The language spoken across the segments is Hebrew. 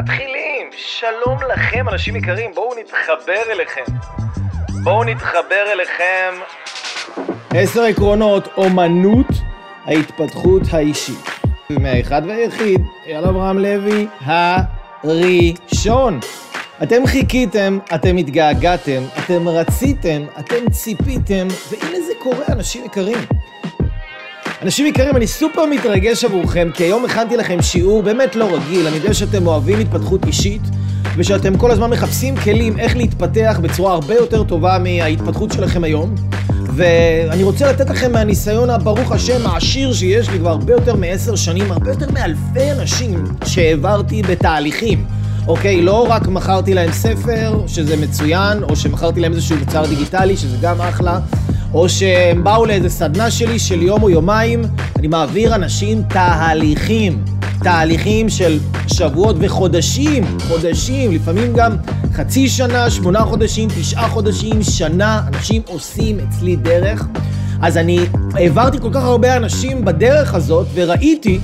מתחילים, שלום לכם אנשים יקרים, בואו נתחבר אליכם. 10 עקרונות אומנות ההתפתחות האישית. מהאחד והיחיד, אברהם לוי הראשון. אתם חיכיתם, אתם התגעגעתם, אתם רציתם, אתם ציפיתם, והנה זה קורה אנשים יקרים. אנשים יקרים, אני סופר מתרגש עבורכם, כי היום הכנתי לכם שיעור באמת לא רגיל. אני יודע שאתם אוהבים התפתחות אישית, ושאתם כל הזמן מחפשים כלים איך להתפתח בצורה הרבה יותר טובה מההתפתחות שלכם היום. ואני רוצה לתת לכם מהניסיון הברוך השם העשיר שיש לי כבר הרבה יותר מ10 שנים, הרבה יותר מאלפי אנשים שהעברתי בתהליכים. אוקיי, לא רק מכרתי להם ספר, שזה מצוין, או שמכרתי להם איזשהו מוצר דיגיטלי, שזה גם אחלה, או שהם באו לאיזה סדנה שלי של יום או יומיים. אני מעביר אנשים תהליכים של שבועות וחודשים, לפעמים גם חצי שנה, 8 חודשים, 9 חודשים, שנה, אנשים עושים אצלי דרך. אז אני העברתי כל כך הרבה אנשים בדרך הזאת, וראיתי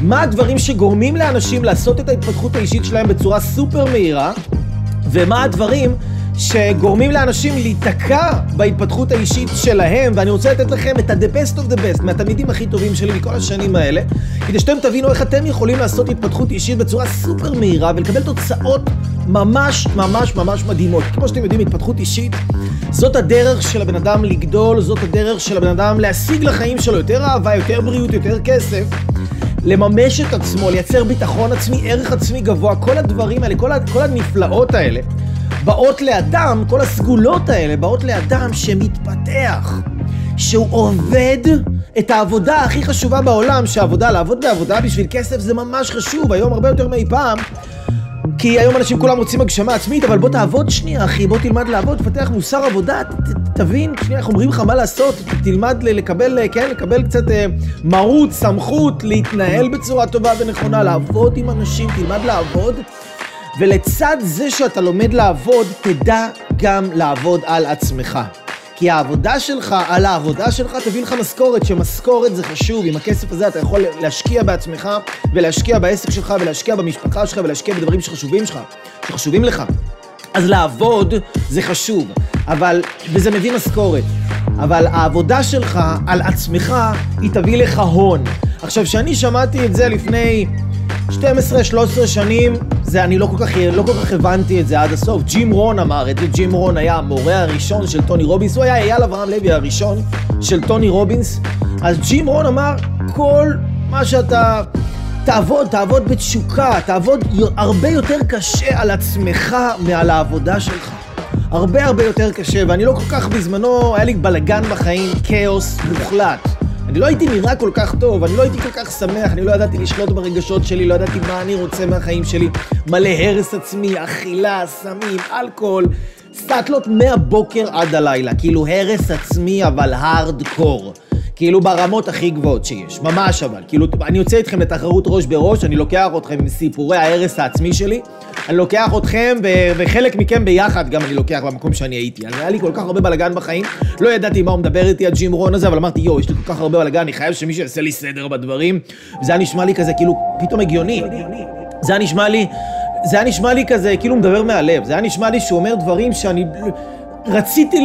מה הדברים שגורמים לאנשים לעשות את ההתפתחות האישית שלהם בצורה סופר מהירה, ומה הדברים שגורמים לאנשים להיתקע בהתפתחות האישית שלהם. ואני רוצה לתת לכם את the best of the best, מהתלמידים הכי טובים שלי מכל השנים האלה, כדי שאתם תבינו איך אתם יכולים לעשות התפתחות אישית בצורה סופר מהירה ולקבל תוצאות ממש ממש ממש מדהימות. כמו שאתם יודעים, התפתחות אישית זאת הדרך של הבן אדם לגדול, זאת הדרך של הבן אדם להשיג לחיים שלו יותר אהבה, יותר בריאות, יותר כסף, לממש את עצמו, לייצר ביטחון עצמי, ערך עצמי גבוה. כל הדברים האלה, כל הנפלאות האלה באות לאדם, כל הסגולות האלה באות לאדם שמתפתח, שהוא עובד את העבודה הכי חשובה בעולם, שהעבודה, לעבוד בעבודה בשביל כסף זה ממש חשוב, היום הרבה יותר מאי פעם, כי היום אנשים כולם רוצים הגשמה עצמית, אבל בוא תעבוד שנייה אחי, בוא תלמד לעבוד, תפתח מוסר עבודה, תבין, שנייה, אנחנו אומרים לך מה לעשות, תלמד לקבל קצת מרות, סמכות, להתנהל בצורה טובה ונכונה, לעבוד עם אנשים, תלמד לעבוד, ולצד זה שאתה לומד לעבוד, תדע גם לעבוד על עצמך. כי העבודה שלך, על העבודה שלך, תביא לך משכורת, שמשכורת זה חשוב. עם הכסף הזה אתה יכול להשקיע בעצמך, ולהשקיע בעסק שלך, ולהשקיע במשפחה שלך, ולהשקיע בדברים שחשובים לך. אז לעבוד זה חשוב, אבל, וזה מביא משכורת. אבל העבודה שלך על עצמך, היא תביא לך הון. עכשיו, שאני שמעתי את זה לפני 12-13 שנים, זה אני לא כל כך הבנתי את זה עד הסוף. ג'ים רון אמר את זה, ג'ים רון היה המורה הראשון של טוני רובינס, הוא היה אייל אברהם לוי הראשון של טוני רובינס. אז ג'ים רון אמר, כל מה שאתה תעבוד בתשוקה, תעבוד הרבה יותר קשה על עצמך מעל העבודה שלך. הרבה יותר קשה, ואני לא כל כך בזמנו, היה לי בלגן בחיים, כאוס מוחלט. אני לא הייתי נראה כל כך טוב, אני לא הייתי כל כך שמח, אני לא ידעתי לשלוט ברגשות שלי, לא ידעתי מה אני רוצה מהחיים שלי. מלא הרס עצמי, אכילה, סמים, אלכוהול, סטלות מהבוקר עד הלילה. כאילו הרס עצמי, אבל הארדקור. כאילו ברמות הכי גבוהות שיש, ממש אבל. כאילו אני יוצא איתכם לתחרות ראש בראש, אני לוקח אתכם עם סיפורי ההרס העצמי שלי, אני לוקח אתכם וחלק מכם ביחד גם אני לוקח במקום שאני הייתי. היה לי כל כך הרבה בלגן בחיים, לא ידעתי מה הוא מדבר איתי הג'ים רון הזה, אבל אמרתי יו, יש לי כל כך הרבה בלגן, אני חייב שמישהו יעשה לי סדר בדברים. וזה היה נשמע לי כזה כאילו פתאום הגיוני, זה היה נשמע לי כזה כאילו מדבר מהלב, זה היה נשמע לי שהוא אומר דברים שאני רציתי,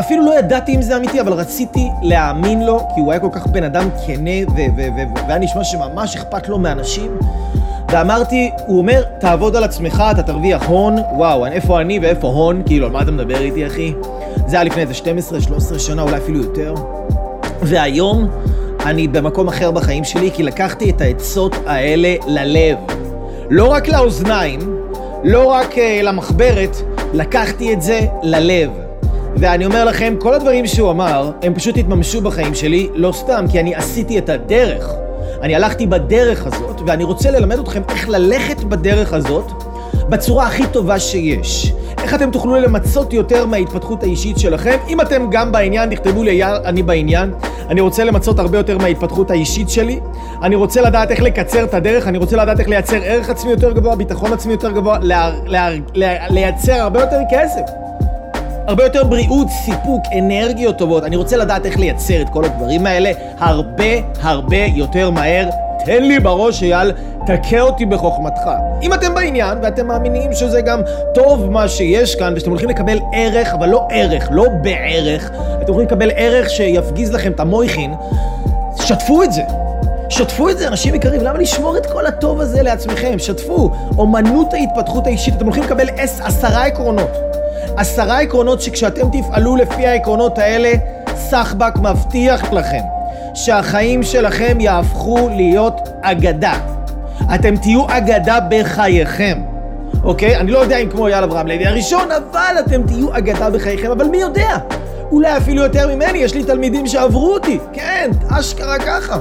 אפילו לא ידעתי אם זה אמיתי, אבל רציתי להאמין לו, כי הוא היה כל כך בן אדם כנה, והיה נשמע שממש אכפת לו מאנשים. ואמרתי, הוא אומר, תעבוד על עצמך, אתה תרוויח הון. וואו, איפה אני ואיפה הון? כאילו, מה אתה מדבר איתי, אחי? זה היה לפני איזה 12-13 שנה, אולי אפילו יותר. והיום אני במקום אחר בחיים שלי, כי לקחתי את העצות האלה ללב. לא רק לאוזניים, לא רק למחברת, לקחתי את זה ללב. ואני אומר לכם, כל הדברים שהוא אמר, הם פשוט התממשו בחיים שלי, לא סתם, כי אני עשיתי את הדרך. אני הלכתי בדרך הזאת, ואני רוצה ללמד אתכם איך ללכת בדרך הזאת בצורה הכי טובה שיש. איך אתם תוכלו למצות יותר מההתפתחות האישית שלכם. אם אתם גם בעניין, תכתבו לי, אני בעניין. אני רוצה למצות הרבה יותר מההתפתחות האישית שלי. אני רוצה לדעת איך לקצר את הדרך, אני רוצה לדעת איך לייצר ערך עצמי יותר גבוה, ביטחון עצמי יותר גבוה, לייצר הרבה יותר כסף, הרבה יותר בריאות, סיפוק, אנרגיות טובות. אני רוצה לדעת איך לייצר את כל הדברים האלה הרבה יותר מהר תן לי בראש, אייל, תקע אותי בחוכמתך. אם אתם בעניין ואתם מאמינים שזה גם טוב מה שיש כאן ושאתם הולכים לקבל ערך, אבל לא ערך, לא בערך, אתם הולכים לקבל ערך שיפגיז לכם את המויכין, שתפו את זה. שתפו את זה, אנשים יקרים, למה לשמור את כל הטוב הזה לעצמכם? שתפו. אומנות ההתפתחות האישית, אתם הולכים לקבל 10 עקרונות. 10 עקרונות שכשאתם תפעלו לפי העקרונות האלה, סחבק מבטיח לכם שהחיים שלכם יהפכו להיות אגדה. אתם תהיו אגדה בחייכם. אוקיי? אני לא יודע אם כמו יאל אברהם לוי הראשון, אבל אתם תהיו אגדה בחייכם. אבל מי יודע? אולי אפילו יותר ממני, יש לי תלמידים שעברו אותי. כן, אשכרה ככה.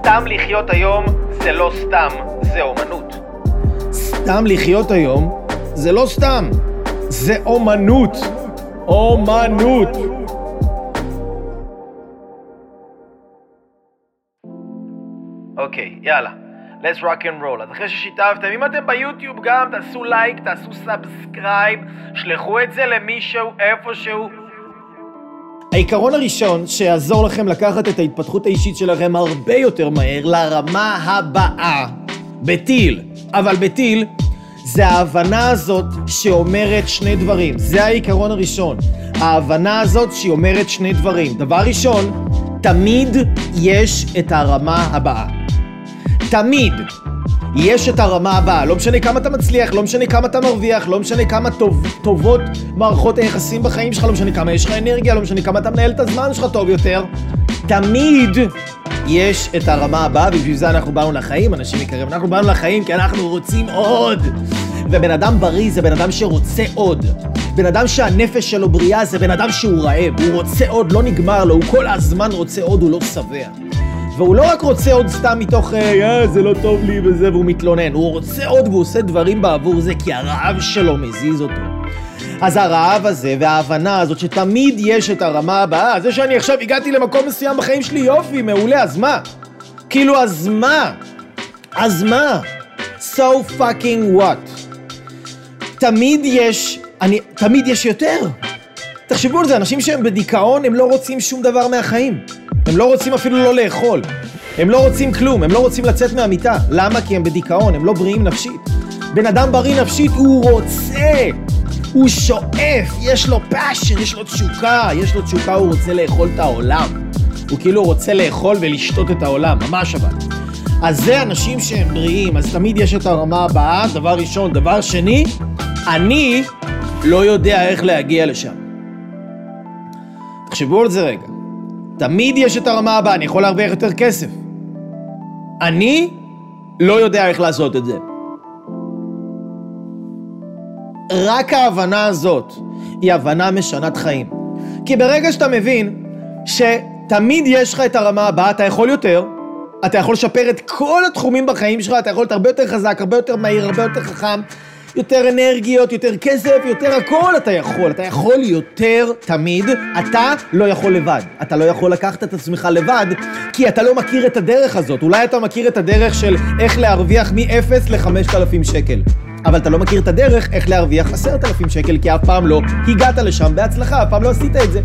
סתם לחיות היום זה לא סתם, זה אומנות. סתם לחיות היום זה לא סתם, זה אומנות. אומנות. אוקיי, יאללה. Let's rock and roll. אז אחרי ששיתפתם, אם אתם ביוטיוב גם, תעשו לייק, תעשו סאבסקרייב, שלחו את זה למישהו, איפשהו. העיקרון הראשון שיעזור לכם לקחת את ההתפתחות האישית שלכם הרבה יותר מהר לרמה הבאה, בטיל. אבל בטיל זה ההבנה הזאת שאומרת שני דברים. זה העיקרון הראשון. ההבנה הזאת שאומרת שני דברים. דבר ראשון, תמיד יש את הרמה הבאה. תמיד יש את הרמה הבאה. לא משנה כמה אתה מצליח, לא משנה כמה אתה מרוויח, לא משנה כמה טובות מערכות היחסים בחיים שלך, לא משנה כמה יש לך אנרגיה, לא משנה כמה אתה מנהל את הזמן שלך טוב יותר. תמיד יש את הרמה הבאה, ובשביל זה אנחנו באנו לחיים, אנשים יקרים. אנחנו באנו לחיים כי אנחנו רוצים עוד. ובן אדם בריא זה בן אדם שרוצה עוד. בן אדם שהנפש שלו בריאה זה בן אדם שהוא רעב. הוא רוצה עוד, לא נגמר לו, הוא כל הזמן רוצה עוד, הוא לא שבע. והוא לא רק רוצה עוד סתם מתוך, זה לא טוב לי וזה, והוא מתלונן. הוא רוצה עוד והוא עושה דברים בעבור זה, כי הרעב שלו מזיז אותו. אז הרעב הזה וההבנה הזאת שתמיד יש את הרמה הבאה, זה שאני עכשיו הגעתי למקום מסוים בחיים שלי, יופי, מעולה, אז מה? כאילו, אז מה? אז מה? So fucking what? תמיד יש יותר. תחשבו על זה, אנשים שהם בדיכאון, הם לא רוצים שום דבר מהחיים. הם לא רוצים אפילו לא לאכול. הם לא רוצים כלום, הם לא רוצים לצאת מהמיטה. למה? כי הם בדיכאון, הם לא בריאים נפשית. בן אדם בריא נפשית, הוא רוצה, הוא שואף, יש לו passion, יש לו תשוקה, הוא רוצה לאכול את העולם. הוא כאילו רוצה לאכול ולשתות את העולם, ממש אבל. אז זה אנשים שהם בריאים, אז תמיד יש את הרמה הבאה, דבר ראשון. דבר שני, אני לא יודע איך להגיע לשם. תחשבו על זה רגע. תמיד יש את הרמה הבאה, אני יכול להרוויח יותר כסף. אני לא יודע איך לעשות את זה. רק ההבנה הזאת היא הבנה משנת חיים. כי ברגע שאתה מבין שתמיד יש לך את הרמה הבאה, אתה יכול יותר, אתה יכול לשפר את כל התחומים בחיים שלך, אתה יכול להיות הרבה יותר חזק, הרבה יותר מהיר, הרבה יותר חכם, יותר אנרגיות, יותר כסף, יותר הכל אתה יכול. אתה יכול יותר תמיד, אתה לא יכול לבד. אתה לא יכול לקחת את עצמך לבד, כי אתה לא מכיר את הדרך הזאת. אולי אתה מכיר את הדרך של איך להרוויח מ-0 ל-5,000 שקל. אבל אתה לא מכיר את הדרך איך להרוויח 10,000 שקל, כי אף פעם לא הגעת לשם בהצלחה, אף פעם לא עשית את זה.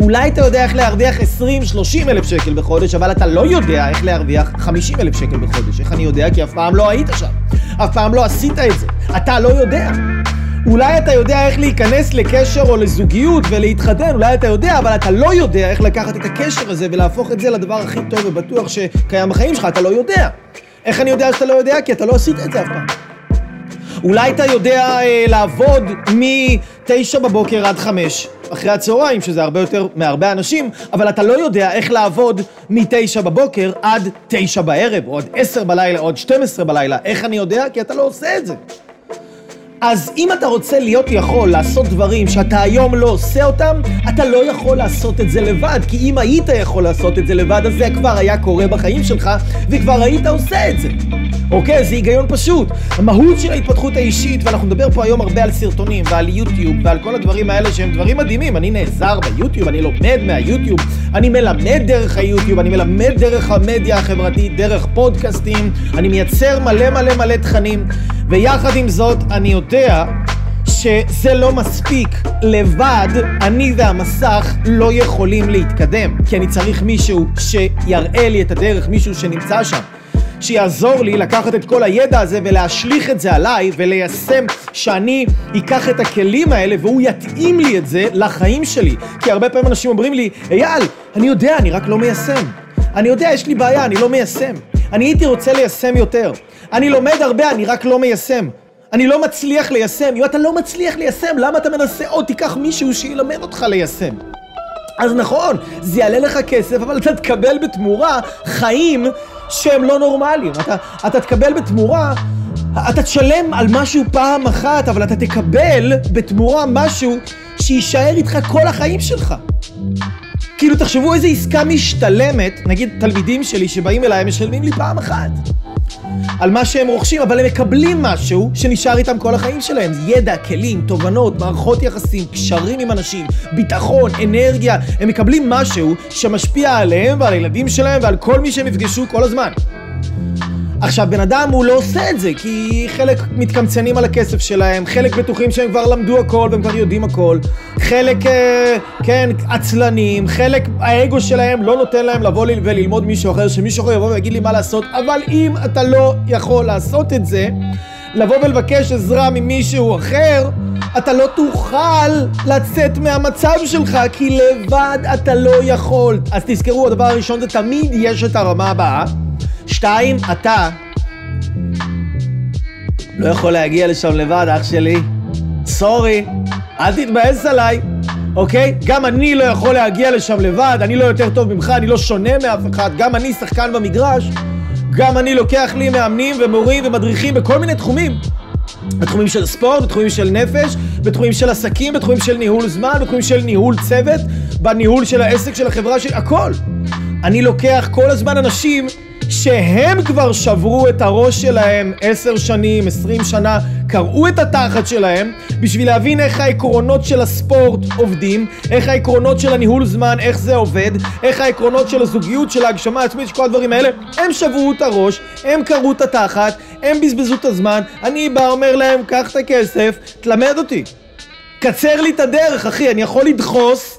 אולי אתה יודע איך להרוויח 20,000-30,000 שקל בחודש, אבל אתה לא יודע איך להרוויח 50,000 שקל בחודש. איך אני יודע? כי אף פעם לא היית שם. אף פעם לא עשית את זה. אתה לא יודע. אולי אתה יודע איך להיכנס לקשר או לזוגיות ולהתחתן, אולי אתה יודע, אבל אתה לא יודע איך לקחת את הקשר הזה ולהפוך את זה לדבר הכי טוב ובטוח שקיים בחיים שלך. אתה לא יודע. איך אני יודע שאתה לא יודע? כי אתה לא עשית את זה אף פעם. אולי אתה יודע לעבוד מ-9 בבוקר עד 5 אחרי הצהריים, שזה הרבה יותר מהרבה אנשים, אבל אתה לא יודע איך לעבוד מ-9 בבוקר עד 9 בערב, או עד 10 בלילה, או עד 12 בלילה. איך אני יודע? כי אתה לא עושה את זה. אז אם אתה רוצה להיות יכול לעשות דברים שאתה היום לא עושה אותם, אתה לא יכול לעשות את זה לבד, כי אם היית יכול לעשות את זה לבד, אז זה כבר היה קורה בחיים שלך, וכבר היית עושה את זה. אוקיי? זה היגיון פשוט. המהות של ההתפתחות האישית, ואנחנו נדבר פה היום הרבה על סרטונים, ועל יוטיוב, ועל כל הדברים האלה שהם דברים מדהימים. אני נעזר ביוטיוב, אני לומד מהיוטיוב, אני מלמד דרך היוטיוב, אני מלמד דרך המדיה החברתית, דרך פודקאסטים, אני מייצר מלא מלא מלא תכנים, ויחד עם זאת אני יודע שזה לא מספיק. לבד אני והמסך לא יכולים להתקדם, כי אני צריך מישהו שיראה לי את הדרך, מישהו שנמצא שם. שיעזור לי לקחת את כל הידע הזה ולהשליך את זה עליי וליישם, שאני אקח את הכלים האלה והוא יתאים לי את זה לחיים שלי. כי הרבה פעמים אנשים אומרים לי, אייל, אני יודע, אני רק לא מיישם. אני יודע, יש לי בעיה, אני לא מיישם. אני הייתי רוצה ליישם יותר. אני לומד הרבה, אני רק לא מיישם. אני לא מצליח ליישם. אם אתה לא מצליח ליישם, למה אתה מנסה עוד? תיקח מישהו שילמד אותך ליישם. אז נכון, זה יעלה לך כסף, אבל אתה תקבל בתמורה חיים שהם לא נורמליים. אתה תקבל בתמורה, אתה תשלם על משהו פעם אחת, אבל אתה תקבל בתמורה משהו שישאר איתך כל החיים שלך. כאילו, תחשבו איזו עסקה משתלמת, נגיד תלמידים שלי שבאים אליי, הם משלמים לי פעם אחת על מה שהם רוכשים, אבל הם מקבלים משהו שנשאר איתם כל החיים שלהם. ידע, כלים, תובנות, מערכות יחסים, קשרים עם אנשים, ביטחון, אנרגיה. הם מקבלים משהו שמשפיע עליהם ועל הילדים שלהם ועל כל מי שהם יפגשו כל הזמן. עכשיו, בן אדם הוא לא עושה את זה, כי חלק מתקמצנים על הכסף שלהם, חלק בטוחים שהם כבר למדו הכל והם כבר יודעים הכל, חלק, כן, עצלנים, חלק האגו שלהם לא נותן להם לבוא וללמוד מישהו אחר, שמישהו אחר יבוא ויגיד לי מה לעשות. אבל אם אתה לא יכול לעשות את זה, לבוא ולבקש עזרה ממישהו אחר, אתה לא תוכל לצאת מהמצב שלך, כי לבד אתה לא יכול. אז תזכרו, הדבר הראשון זה תמיד יש את הרמה הבאה. 2, אתה לא יכול להגיע לשם לבד, אח שלי. סורי, אל תתבאס עליי, אוקיי? גם אני לא יכול להגיע לשם לבד, אני לא יותר טוב ממך, אני לא שונה מאף אחד, גם אני שחקן במגרש, גם אני לוקח לי מאמנים ומורים ומדריכים בכל מיני תחומים. בתחומים של ספורט, בתחומים של נפש, בתחומים של עסקים, בתחומים של ניהול זמן, בתחומים של ניהול צוות, בניהול של העסק, של החברה, של הכל. אני לוקח כל הזמן אנשים שהם כבר שברו את הראש שלהם 10 שנים, 20 שנה, קראו את התחת שלהם, בשביל להבין איך העקרונות של הספורט עובדים, איך העקרונות של הניהול זמן, איך זה עובד, איך העקרונות של הזוגיות, של ההגשמה העצמית, שכל הדברים האלה, הם שברו את הראש, הם קראו את התחת, הם בזבזו את הזמן. אני בא אומר להם, קח את הכסף, תלמד אותי. קצר לי את הדרך, אחי, אני יכול לדחוס,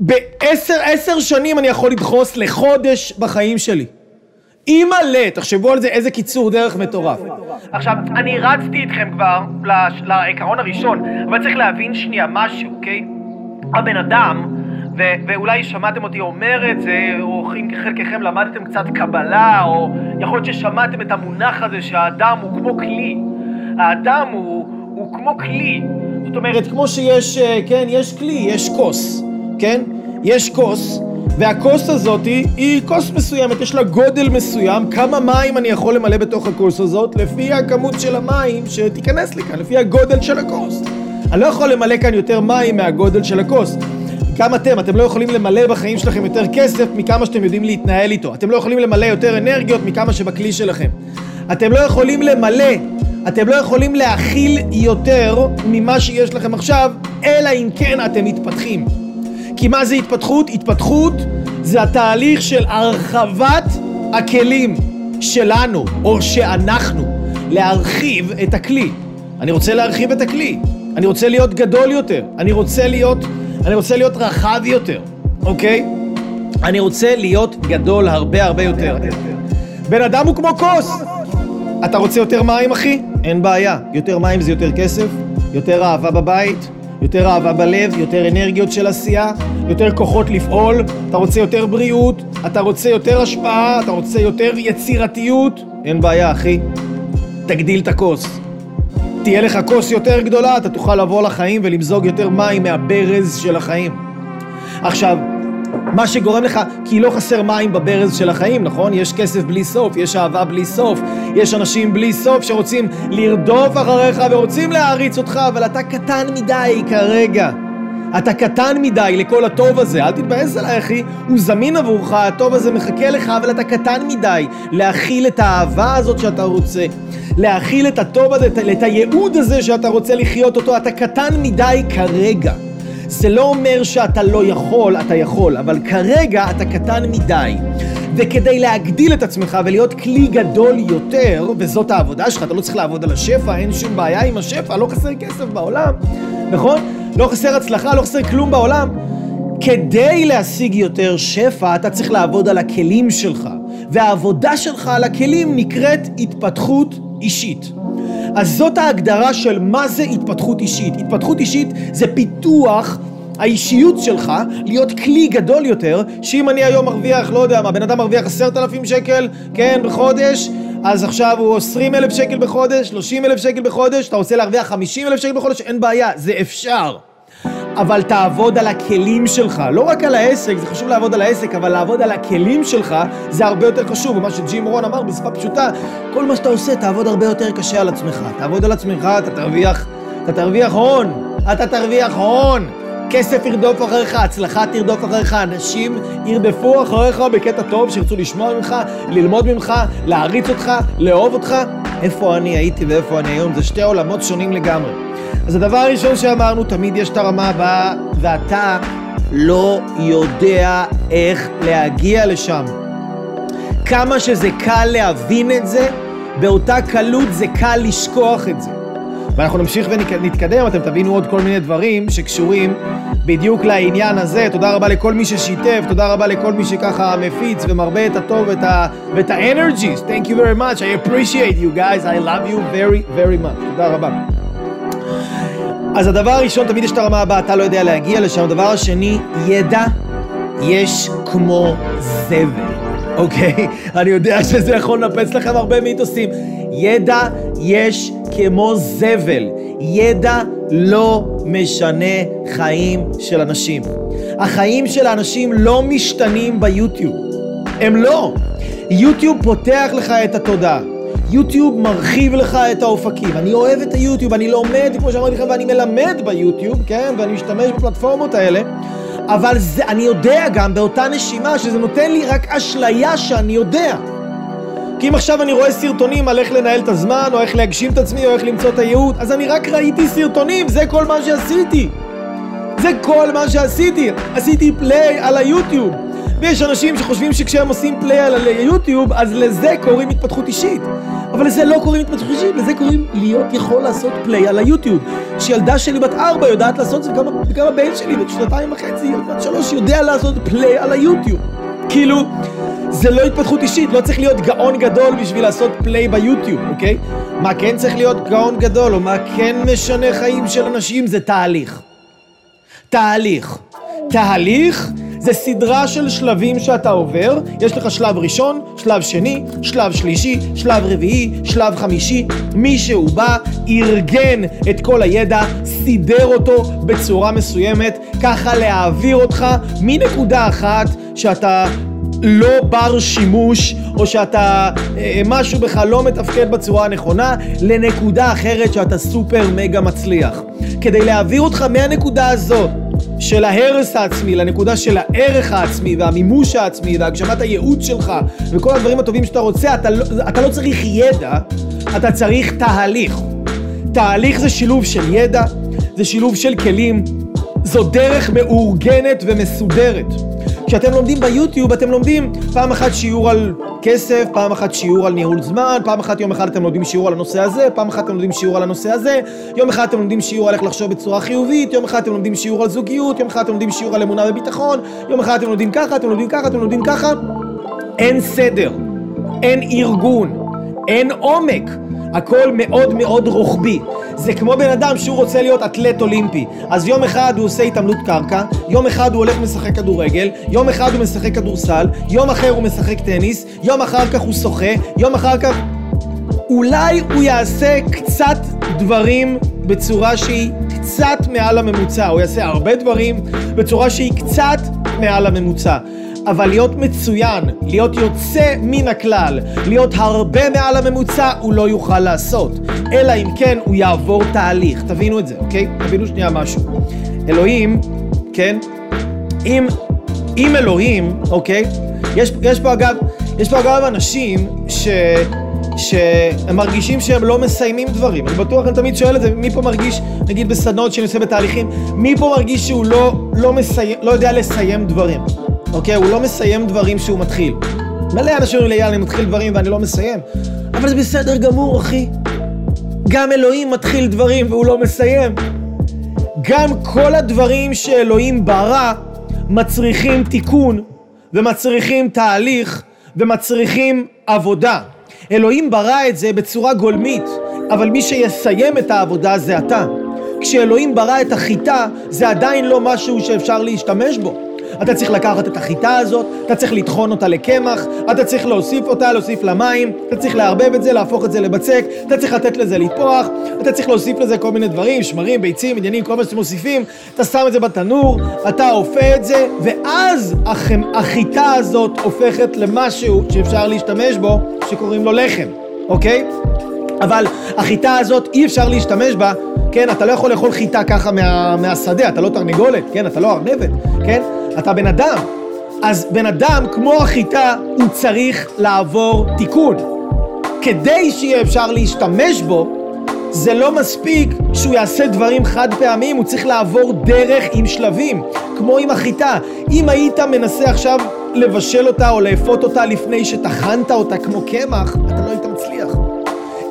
ב-10 שנים אני יכול לדחוס לחודש בחיים שלי. אימא לה, תחשבו על זה, איזה קיצור דרך מטורף. עכשיו, אני רצתי איתכם כבר לעיקרון הראשון, אבל צריך להבין שנייה משהו, אוקיי? הבן אדם, ואולי שמעתם אותי אומר את זה, או חלקכם למדתם קצת קבלה, או יכול להיות ששמעתם את המונח הזה שהאדם הוא כמו כלי. האדם הוא כמו כלי. זאת אומרת, כמו שיש, כן, יש כלי, יש כוס, כן? יש כוס. והכוס הזאת היא כוס מסוימת, יש לה גודל מסוים, כמה מים אני יכול למלא בתוך הכוס הזאת, לפי הכמות של המים שתיכנס לי כאן, לפי הגודל של הכוס. אני לא יכול למלא כאן יותר מים מהגודל של הכוס. גם אתם לא יכולים למלא בחיים שלכם יותר כסף מכמה שאתם יודעים להתנהל איתו. אתם לא יכולים למלא יותר אנרגיות מכמה שבכלי שלכם. אתם לא יכולים למלא, אתם לא יכולים להכיל יותר ממה שיש לכם עכשיו, אלא אם כן אתם מתפתחים. כי מה זה התפתחות? התפתחות זה התהליך של הרחבת הכלים שלנו, או שאנחנו, להרחיב את הכלי. אני רוצה להרחיב את הכלי, אני רוצה להיות גדול יותר, אני רוצה להיות רחב יותר, אוקיי? אני רוצה להיות גדול הרבה הרבה יותר. בן אדם הוא כמו כוס. אתה רוצה יותר מים, אחי? אין בעיה, יותר מים זה יותר כסף, יותר אהבה בבית, יותר אהבה בלב, יותר אנרגיות של עשייה, יותר כוחות לפעול, אתה רוצה יותר בריאות, אתה רוצה יותר השפעה, אתה רוצה יותר יצירתיות, אין בעיה אחי, תגדיל את הכוס. תהיה לך כוס יותר גדולה, אתה תוכל לבוא לחיים ולמזוג יותר מים מהברז של החיים. עכשיו, מה שגורם לך, כי לא חסר מים בברז של החיים, נכון? יש כסף בלי סוף, יש אהבה בלי סוף, יש אנשים בלי סוף שרוצים לרדוף אחריך ורוצים להעריץ אותך, אבל אתה קטן מדי כרגע. אתה קטן מדי לכל הטוב הזה, אל תתבאס עליי אחי, הוא זמין עבורך, הטוב הזה מחכה לך, אבל אתה קטן מדי להכיל את האהבה הזאת שאתה רוצה, להכיל את הטוב הזה, את הייעוד הזה שאתה רוצה לחיות אותו, אתה קטן מדי כרגע. זה לא אומר שאתה לא יכול, אתה יכול, אבל כרגע אתה קטן מדי. וכדי להגדיל את עצמך ולהיות כלי גדול יותר, וזאת העבודה שלך, אתה לא צריך לעבוד על השפע, אין שום בעיה עם השפע, לא חסר כסף בעולם, נכון? לא חסר הצלחה, לא חסר כלום בעולם. כדי להשיג יותר שפע, אתה צריך לעבוד על הכלים שלך. והעבודה שלך על הכלים נקראת התפתחות אישית. אז זאת ההגדרה של מה זה התפתחות אישית. התפתחות אישית זה פיתוח האישיות שלך להיות כלי גדול יותר, שאם אני היום מרוויח, לא יודע מה, בן אדם מרוויח 10,000 שקל, כן, בחודש, אז עכשיו הוא 20,000 שקל בחודש, 30,000 שקל בחודש, אתה רוצה להרוויח 50,000 שקל בחודש, אין בעיה, זה אפשר. אבל תעבוד על הכלים שלך, לא רק על העסק, זה חשוב לעבוד על העסק, אבל לעבוד על הכלים שלך זה הרבה יותר חשוב, ומה שג'ים רון אמר בשפה פשוטה, כל מה שאתה עושה תעבוד הרבה יותר קשה על עצמך, תעבוד על עצמך, אתה תרוויח הון, כסף ירדוף אחריך, הצלחה תרדוף אחריך, אנשים ירדפו אחריך בקטע טוב שירצו לשמוע ממך, ללמוד ממך, להריץ אותך, לאהוב אותך. איפה אני הייתי ואיפה אני היום, זה שתי עולמות שונים לגמרי. אז הדבר הראשון שאמרנו, תמיד יש את הרמה הבאה, ואתה לא יודע איך להגיע לשם. כמה שזה קל להבין את זה, באותה קלות זה קל לשכוח את זה. ואנחנו נמשיך ונתקדם, אתם תבינו עוד כל מיני דברים שקשורים בדיוק לעניין הזה. תודה רבה לכל מי ששיתף, תודה רבה לכל מי שככה מפיץ ומרבה את הטוב ואת האנרג'יז. Thank you very much, I appreciate you guys, I love you very very much. תודה רבה. אז הדבר הראשון, תמיד יש את הרמה הבאה, אתה לא יודע להגיע לשם. הדבר השני, ידע יש כמו זבל, אוקיי? אני יודע שזה יכול לנפץ לכם הרבה מיתוסים. ידע יש כמו זבל. ידע לא משנה חיים של אנשים. החיים של האנשים לא משתנים ביוטיוב. הם לא. יוטיוב פותח לך את התודעה. יוטיוב מרחיב לך את האופקים. אני אוהב את היוטיוב, אני לומד, כמו שאמרתי לכם, ואני מלמד ביוטיוב, כן? ואני משתמש בפלטפורמות האלה. אבל זה, אני יודע גם באותה נשימה שזה נותן לי רק אשליה שאני יודע. כי אם עכשיו אני רואה סרטונים על איך לנהל את הזמן, או איך להגשים את עצמי, או איך למצוא את הייעוד, אז אני רק ראיתי סרטונים, זה כל מה שעשיתי. עשיתי פליי על היוטיוב. ויש אנשים שחושבים שכשהם עושים פליי על היוטיוב, אז לזה קוראים התפתחות אישית. אבל לזה לא קוראים התפתחות אישית, לזה קוראים להיות יכול לעשות פליי על היוטיוב. שילדה שלי בת 4 יודעת לעשות, וגם הבן שלי בת 2.5, בת 3 יודע לעשות פליי על היוטיוב. כאילו, זה לא התפתחות אישית, לא צריך להיות גאון גדול בשביל לעשות פליי ביוטיוב, אוקיי? מה כן צריך להיות גאון גדול, או מה כן משנה חיים של אנשים, זה תהליך. תהליך זה סדרה של שלבים שאתה עובר, יש לך שלב ראשון, שלב שני, שלב שלישי, שלב רביעי, שלב חמישי, מישהו בא, ארגן את כל הידע, סידר אותו בצורה מסוימת, ככה להעביר אותך מנקודה אחת שאתה לא בר שימוש, או שאתה משהו בך לא מתפקד בצורה הנכונה, לנקודה אחרת שאתה סופר מגה מצליח. כדי להעביר אותך מהנקודה הזאת, של ההרס העצמי, לנקודה של הערך העצמי והמימוש העצמי והגשמת הייעוד שלך וכל הדברים הטובים שאתה רוצה, אתה לא צריך ידע, אתה צריך תהליך. תהליך זה שילוב של ידע, זה שילוב של כלים, זו דרך מאורגנת ומסודרת. כשאתם לומדים ביוטיוב, אתם לומדים פעם אחת שיעור על כסף, פעם אחת שיעור על ניהול זמן, פעם אחת יום אחד אתם לומדים שיעור על הנושא הזה, פעם אחת אתם לומדים שיעור על הנושא הזה, יום אחד אתם לומדים שיעור על איך לחשוב בצורה חיובית, יום אחד אתם לומדים שיעור על זוגיות, יום אחד אתם לומדים שיעור על אמונה וביטחון, יום אחד אתם לומדים ככה, אתם לומדים ככה. אין סדר, אין ארגון, אין עומק. הכל מאוד מאוד רוחבי. זה כמו בן אדם שהוא רוצה להיות אתלט אולימפי. אז יום אחד הוא עושה התעמלות קרקע, יום אחד הוא הולך משחק כדורגל, יום אחד הוא משחק כדורסל, יום אחר הוא משחק טניס, יום אחר כך הוא שוחה, יום אחר כך... אולי הוא יעשה קצת דברים בצורה שהיא קצת מעל הממוצע. הוא יעשה הרבה דברים בצורה שהיא קצת מעל הממוצע. אבל להיות מצוין, להיות יוצא מן הכלל, להיות הרבה מעל הממוצע, הוא לא יוכל לעשות. אלא אם כן, הוא יעבור תהליך. תבינו את זה, אוקיי? תבינו שנייה משהו. אלוהים, כן? אם אלוהים, אוקיי? יש פה אגב אנשים שהם מרגישים שהם לא מסיימים דברים. אני בטוח, אני תמיד שואל את זה, מי פה מרגיש, נגיד בסדנות שאני עושה בתהליכים, מי פה מרגיש שהוא לא יודע לסיים דברים? אוקיי, הוא לא מסיים דברים שהוא מתחיל. מלא אנשים אומרים לי, יאללה, אני מתחיל דברים ואני לא מסיים. אבל זה בסדר גמור, אחי. גם אלוהים מתחיל דברים והוא לא מסיים. גם כל הדברים שאלוהים ברא מצריכים תיקון ומצריכים תהליך ומצריכים עבודה. אלוהים ברא את זה בצורה גולמית, אבל מי שיסיים את העבודה זה אתה. כשאלוהים ברא את החיטה, זה עדיין לא משהו שאפשר להשתמש בו. אתה צריך לקחת את החיטה הזאת, אתה צריך לטחון אותה לקמח, אתה צריך להוסיף אותה, להוסיף למים, אתה צריך להרבב את זה, להפוך את זה לבצק, אתה צריך לתת לזה ליפוח, אתה צריך להוסיף לזה כל מיני דברים, שמרים, ביצים, עניינים, כל מה שמוסיפים, אתה שם את זה בתנור, אתה אופה את זה, ואז החיטה הזאת הופכת למשהו שאפשר להשתמש בו, שקוראים לו לחם, אוקיי? אבל החיטה הזאת אי אפשר להשתמש בה, כן? אתה לא יכול לאכול חיטה ככה מהשדה, אתה לא תרנגולת, כן? אתה לא ארנבת, כן? אתה בן אדם. אז בן אדם, כמו החיטה, הוא צריך לעבור תיקון. כדי שיהיה אפשר להשתמש בו, זה לא מספיק שהוא יעשה דברים חד פעמים, הוא צריך לעבור דרך עם שלבים, כמו עם החיטה. אם היית מנסה עכשיו לבשל אותה או לאפות אותה לפני שתחנת אותה כמו קמח, אתה לא היית מצליח.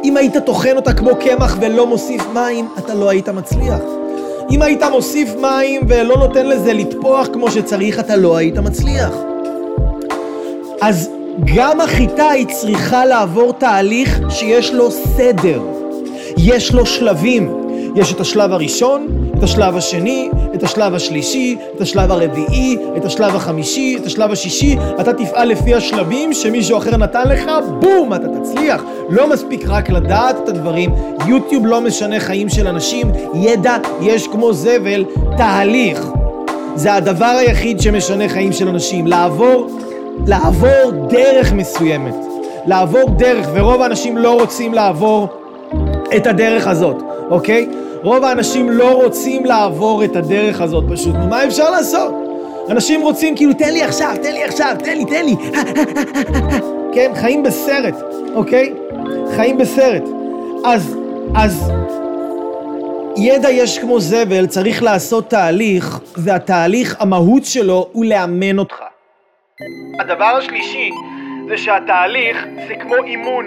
אם היית תוכן אותה כמו קמח ולא מוסיף מים, אתה לא היית מצליח. אם היית מוסיף מים ולא נותן לזה לטפוח כמו שצריך, אתה לא היית מצליח. אז גם החיטה היא צריכה לעבור תהליך שיש לו סדר. יש לו שלבים. יש את השלב הראשון, את השלב השני, את השלב השלישי, את השלב הרביעי, את השלב החמישי, את השלב השישי. אתה תפעל לפי השלבים שמישהו אחר נתן לך, בום, אתה תצליח. לא מספיק רק לדעת את הדברים. יוטיוב לא משנה חיים של אנשים. ידע יש כמו זבל, תהליך. זה הדבר היחיד שמשנה חיים של אנשים. לעבור דרך מסוימת. לעבור דרך, ורוב האנשים לא רוצים לעבור את הדרך הזאת. אוקיי? רוב האנשים לא רוצים לעבור את הדרך הזאת פשוט. מה אפשר לעשות? אנשים רוצים כאילו, תן לי עכשיו, תן לי עכשיו, תן לי. כן? חיים בסרט, אוקיי? חיים בסרט. אז ידע יש כמו זבל, צריך לעשות תהליך, והתהליך, המהות שלו הוא לאמן אותך. הדבר השלישי זה שהתהליך זה כמו אימון.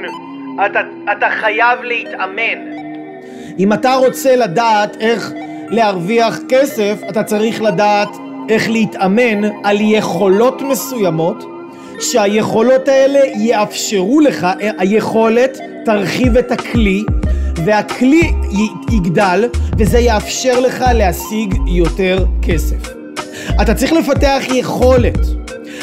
אתה חייב להתאמן. אם אתה רוצה לדעת איך להרוויח כסף, אתה צריך לדעת איך להתאמן על יכולות מסוימות, שהיכולות האלה יאפשרו לך, היכולת תרחיב את הכלי, והכלי יגדל, וזה יאפשר לך להשיג יותר כסף. אתה צריך לפתח יכולת.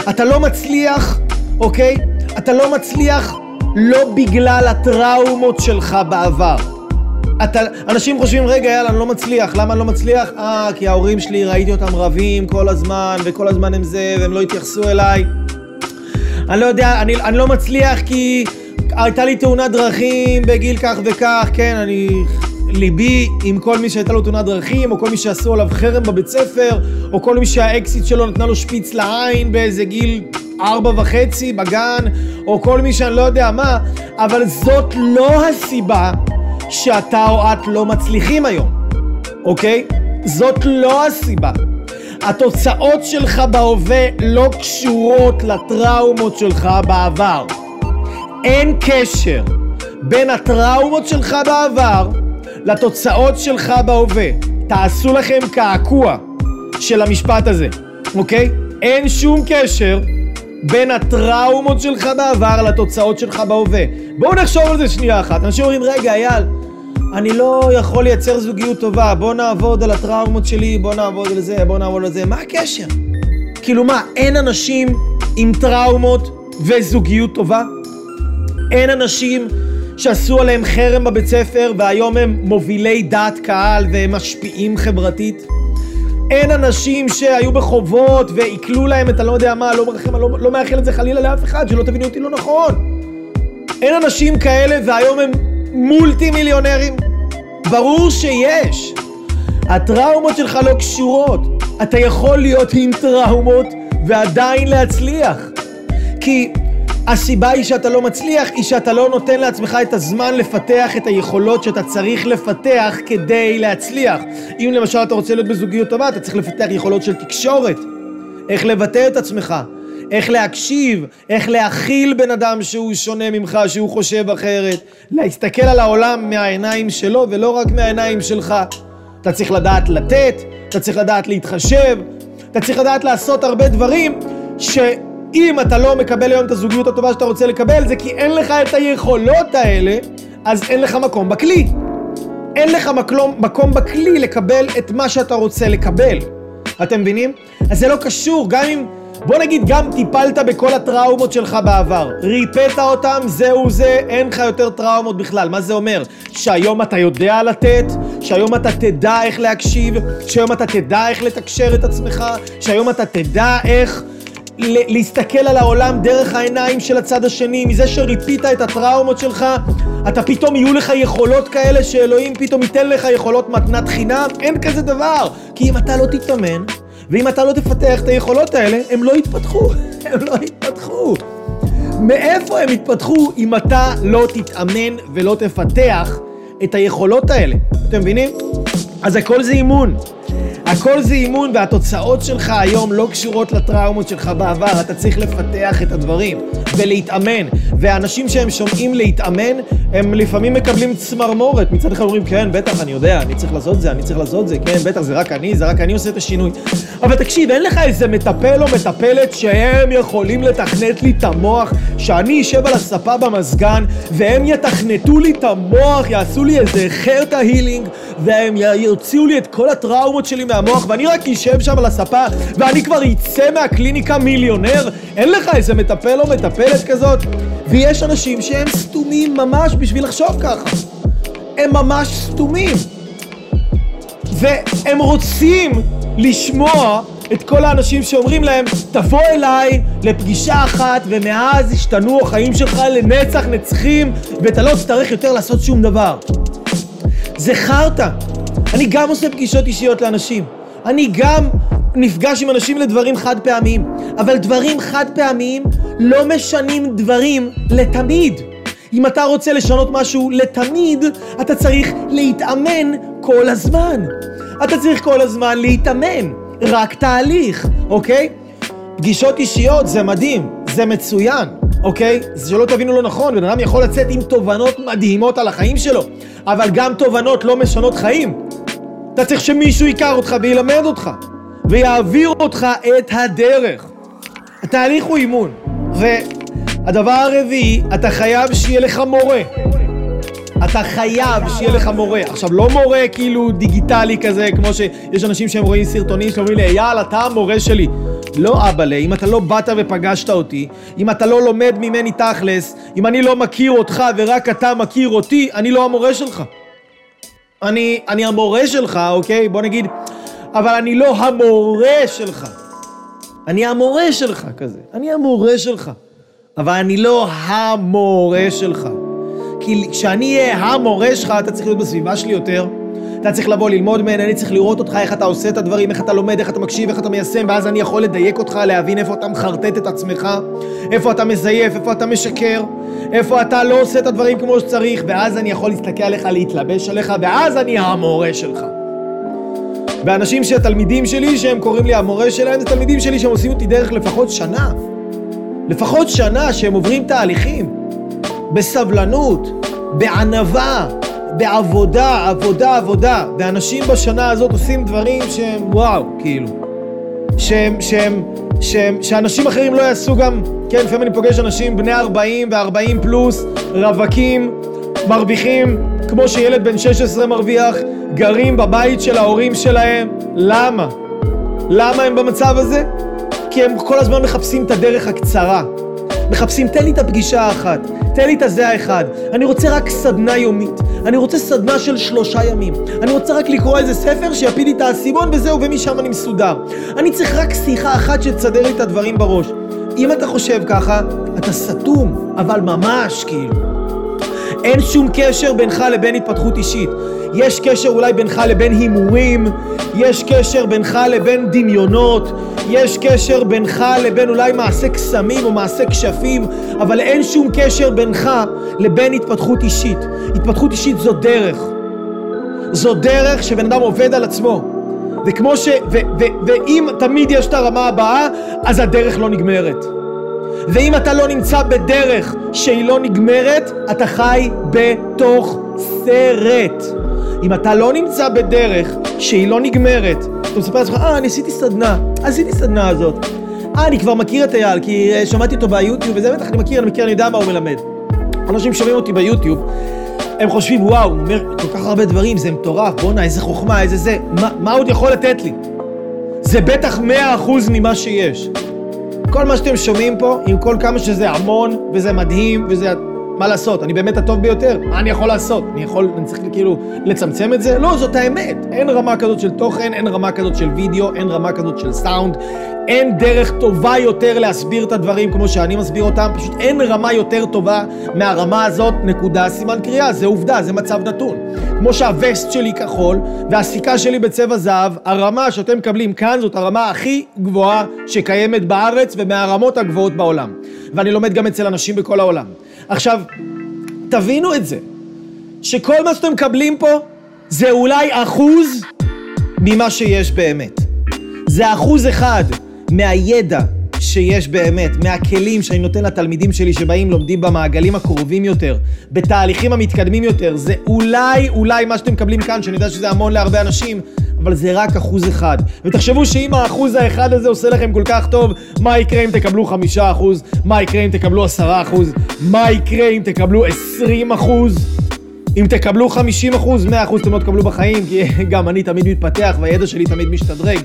אתה לא מצליח, אוקיי? אתה לא מצליח לא בגלל הטראומות שלך בעבר. אנשים חושבים, רגע, יאללה, אני לא מצליח. למה אני לא מצליח? כי ההורים שלי, ראיתי אותם רבים כל הזמן, וכל הזמן הם זה, והם לא התייחסו אליי. אני לא יודע, אני לא מצליח כי הייתה לי תאונת דרכים בגיל כך וכך. כן, ליבי עם כל מי שהייתה לו תאונת דרכים, או כל מי שעשו עליו חרם בבית ספר, או כל מי שהאקסיט שלו נתנה לו שפיץ לעין באיזה גיל 4.5 בגן, או כל מי שאני לא יודע מה, אבל זאת לא הסיבה שאתה או את לא מצליחים היום, אוקיי? זאת לא הסיבה. התוצאות שלך בהווה לא קשורות לטראומות שלך בעבר. אין קשר בין הטראומות שלך בעבר לתוצאות שלך בהווה. תעשו לכם קעקוע של המשפט הזה, אוקיי? אין שום קשר בין הטראומות שלך בעבר לתוצאות שלך בהווה. בואו נחשוב על זה שנייה אחת. אנשים אומרים, רגע, אייל, אני לא יכול לייצר זוגיות טובה, בוא נעבוד על הטראומות שלי, בוא נעבוד על זה, בוא נעבוד על זה. מה הקשר? כאילו מה, אין אנשים עם טראומות וזוגיות טובה? אין אנשים שעשו עליהם חרם בבית ספר והיום הם מובילי דעת קהל והם משפיעים חברתית? אין אנשים שהיו בחובות ועיקלו להם את הלא יודע מה, לא מאחל את זה חלילה לאף אחד, שלא תבינו אותי לא נכון. אין אנשים כאלה והיום הם מולטי מיליונרים. ברור שיש. הטראומות שלך לא קשורות. אתה יכול להיות עם טראומות ועדיין להצליח. כי הסיבה היא שאתה לא מצליח, היא שאתה לא נותן לעצמך את הזמן לפתח את היכולות שאתה צריך לפתח כדי להצליח. אם למשל אתה רוצה להיות בזוגיות טובה, אתה צריך לפתח יכולות של תקשורת. איך לבטא את עצמך, איך להקשיב, איך להכיל בן אדם שהוא שונה ממך, שהוא חושב אחרת. להסתכל על העולם מהעיניים שלו ולא רק מהעיניים שלך. אתה צריך לדעת לתת, אתה צריך לדעת להתחשב, אתה צריך לדעת לעשות הרבה דברים ש... אם אתה לא מקבל היום את הזוגיות הטובה שאתה רוצה לקבל, זה כי אין לך את היכולות האלה, אז אין לך מקום בכלי. אין לך מקום בכלי לקבל את מה שאתה רוצה לקבל. אתם מבינים? אז זה לא קשור, גם אם, בוא נגיד, גם טיפלת בכל הטראומות שלך בעבר. ריפאת אותם, זהו זה, אין לך יותר טראומות בכלל. מה זה אומר? שהיום אתה יודע לתת, שהיום אתה תדע איך להקשיב, שהיום אתה תדע איך לתקשר את עצמך, שהיום אתה תדע איך להסתכל על העולם דרך העיניים של הצד השני. מזה שריפית את הטראומות שלך, אתה פתאום יהיו לך יכולות כאלה שאלוהים פתאום ייתן לך יכולות מתנת חינם. אין כזה דבר, כי אם אתה לא תתאמן ואם אתה לא תפתח את היכולות האלה, הם לא יתפתחו. הם לא יתפתחו. מאיפה הם יתפתחו אם אתה לא תתאמן ולא תפתח את היכולות האלה? אתם מבינים? אז הכל זה אימון. הכל זה אימון, והתוצאות שלך היום לא קשורות לטראומות שלך בעבר. אתה צריך לפתח את הדברים ולהתאמן. והאנשים שהם שומעים להתאמן, הם לפעמים מקבלים צמרמורת. מצד אחד אומרים, כן, בטח, אני יודע, אני צריך לעשות זה, אני צריך לעשות זה, כן, בטח, זה רק אני עושה את השינוי. אבל תקשיב, אין לך איזה מטפל או מטפלת שהם יכולים לתכנת לי את המוח, שאני אשב על הספה במסגן, והם יתכנתו לי את המוח, יעשו לי איזה חרטה הילינג, והם יוציאו לי את כל הטראומות שלי מהמוח, ואני רק יישב שם על הספה, ואני כבר יצא מהקליניקה מיליונר. אין לך איזה מטפל או מטפלת כזאת. ויש אנשים שהם סתומים ממש בשביל לחשוב ככה. הם ממש סתומים. והם רוצים לשמוע את כל האנשים שאומרים להם, תבוא אליי לפגישה אחת, ומאז השתנו החיים שלך לנצח נצחים, ואתה לא תצטרך יותר לעשות שום דבר. זה חרטה. אני גם עושה פגישות אישיות לאנשים. אני גם נפגש עם אנשים לדברים חד פעמיים. אבל דברים חד פעמיים לא משנים דברים לתמיד. אם אתה רוצה לשנות משהו לתמיד, אתה צריך להתאמן כל הזמן. אתה צריך כל הזמן להתאמן. רק תהליך, אוקיי? פגישות אישיות זה מדהים, זה מצוין, אוקיי? זה שלא תבינו לא נכון, בן אדם יכול לצאת עם תובנות מדהימות על החיים שלו, אבל גם תובנות לא משנות חיים. אתה צריך שמישהו ייקר אותך וילמד אותך, ויעביר אותך את הדרך. התהליך הוא אימון. והדבר הרביעי, אתה חייב שיהיה לך מורה. אתה חייב שיהיה לך מורה. עכשיו, לא מורה כאילו דיגיטלי כזה, כמו שיש אנשים שהם רואים סרטונים שאומרים לי, יאללה, אתה המורה שלי. לא, אבאלה, אם אתה לא באת ופגשת אותי, אם אתה לא לומד ממני תכלס, אם אני לא מכיר אותך ורק אתה מכיר אותי, אני לא המורה שלך. אני המורה שלך, אוקיי? בוא נגיד, אבל אני לא המורה שלך. אני המורה שלך כזה. אני המורה שלך. אבל אני לא המורה שלך. כי כשאני אהיה המורה שלך, אתה צריך להיות בסביבה שלי יותר, אתה צריך לבוא ללמוד מהן, אני צריך לראות אותך, איך אתה עושה את הדברים, איך אתה לומד, איך אתה מקשיב, איך אתה מיישם, ואז אני יכול לדייק אותך, להבין איפה אתה מחרטט את עצמך, איפה אתה מזייף, איפה אתה משקר, איפה אתה לא עושה את הדברים כמו שצריך, ואז אני יכול להסתכל עליך, להתלבש עליך, ואז אני המורה שלך. ואנשים שהתלמידים שלי, שהם קוראים לי המורה שלהם, זה תלמידים שלי שהם עושים אותי דרך לפחות שנה שהם עוברים תהליכים. בסבלנות, בענווה, בעבודה, עבודה, עבודה. ואנשים בשנה הזאת עושים דברים שהם וואו, כאילו. שאנשים אחרים לא יעשו גם, כן, לפעמים אני פוגש אנשים בני 40 ו-40 פלוס, רווקים, מרוויחים, כמו שילד בן 16 מרוויח, גרים בבית של ההורים שלהם. למה? למה הם במצב הזה? כי הם כל הזמן מחפשים את הדרך הקצרה. מחפשים, תן לי את הפגישה האחת, תן לי את הזה האחד, אני רוצה רק סדנה יומית, אני רוצה סדנה של 3 ימים, אני רוצה רק לקרוא איזה ספר שיפיל לי את האסימון וזהו ומשם אני מסודר, אני צריך רק שיחה אחת שתסדר לי את הדברים בראש. אם אתה חושב ככה, אתה סתום, אבל ממש כאילו. אין שום קשר בינך לבין התפתחות אישית. יש קשר אולי בינך לבין הימורים, יש קשר בינך לבין דמיונות, יש קשר בינך לבין אולי מעשה קסמים או מעשה כשפים, אבל אין שום קשר בינך לבין התפתחות אישית. התפתחות אישית זו דרך. זו דרך שבן אדם עובד על עצמו. וכמו ש... ואם תמיד יש את הרמה הבאה, אז הדרך לא נגמרת. ואם אתה לא נמצא בדרך שהיא לא נגמרת, אתה חי בתוך סרט. אם אתה לא נמצא בדרך שהיא לא נגמרת, אתה מספר לעצמך, אני עשיתי סדנה הזאת. אני כבר מכיר את אייל, כי שמעתי אותו ביוטיוב, וזה בטח אני מכיר, אני יודע מה הוא מלמד. אנשים שומעים אותי ביוטיוב, הם חושבים, וואו, הוא אומר כל כך הרבה דברים, זה מטורף, בונה, איזה חוכמה, איזה זה, מה עוד יכול לתת לי? זה בטח 100% ממה שיש. כל מה שאתם שומעים פה, עם כל כמה שזה המון, וזה מדהים, וזה... מה לעשות? אני באמת הטוב ביותר. מה אני יכול לעשות? אני צריך כאילו לצמצם את זה? לא, זאת האמת. אין רמה כזאת של תוכן, אין רמה כזאת של וידאו, אין רמה כזאת של סאונד. אין דרך טובה יותר להסביר את הדברים כמו שאני מסביר אותם. פשוט אין רמה יותר טובה מהרמה הזאת, נקודה, סימן קריאה. זה עובדה, זה מצב נתון. כמו שהווסט שלי כחול והסיכה שלי בצבע זהב, הרמה שאתם מקבלים כאן זאת הרמה הכי גבוהה שקיימת בארץ ומהרמות הגבוהות בעולם. ואני לומד גם אצל אנשים בכל העולם. עכשיו, תבינו את זה, שכל מה שאתם מקבלים פה זה אולי 1% ממה שיש באמת. זה 1% מהידע שיש באמת, מהכלים שאני נותן לתלמידים שלי שבאים לומדים במעגלים הקרובים יותר, בתהליכים המתקדמים יותר. זה אולי מה שאתם מקבלים כאן, שאני יודע שזה המון להרבה אנשים, אבל זה רק 1%. ותחשבו שאם 1% הזה עושה לכם כל כך טוב, מה יקרה אם תקבלו 5%? מה יקרה אם תקבלו 10%? מה יקרה אם תקבלו 20%? אם תקבלו 50%, 100% אתם לא תקבלו בחיים, כי גם אני תמיד מתפתח והידע שלי תמיד משתדרג.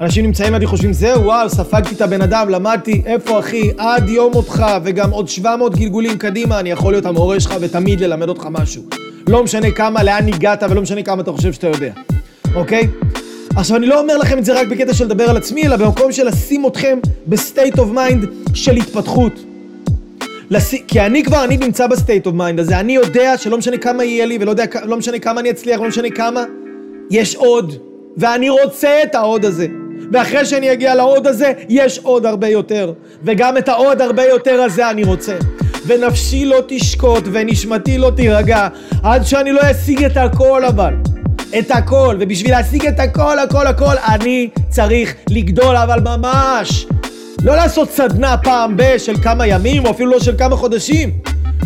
אנשים נמצאים עד חושבים, זהו, וואו, ספגתי את הבן אדם, למדתי, איפה אחי, עד יום אותך, וגם עוד 700 גלגולים קדימה, אני יכול להיות המורה שלך ותמיד ללמד אותך משהו. לא משנה כמה, לאן הגעת, ולא משנה כמה אתה חושב שאתה יודע. אוקיי? עכשיו, אני לא אומר לכם את זה רק בקטע של לדבר על עצמי, אלא במקום של לשים אתכם בסטייט אוף מיינד של התפתחות. כי אני נמצא בסטייט אוף מיינד הזה, אני יודע שלא משנה כמה יהיה לי, ולא משנה כמה אני אצליח, לא משנה כמה, יש עוד, ואני רוצה את העוד הזה. ואחרי שאני אגיע לעוד הזה, יש עוד הרבה יותר. וגם את העוד הרבה יותר הזה אני רוצה. ונפשי לא תשקוט, ונשמתי לא תירגע, עד שאני לא אשיג את הכל אבל. את הכל, ובשביל להשיג את הכל, הכל, הכל, אני צריך לגדול, אבל ממש. לא לעשות סדנה פעם של כמה ימים, או אפילו לא של כמה חודשים.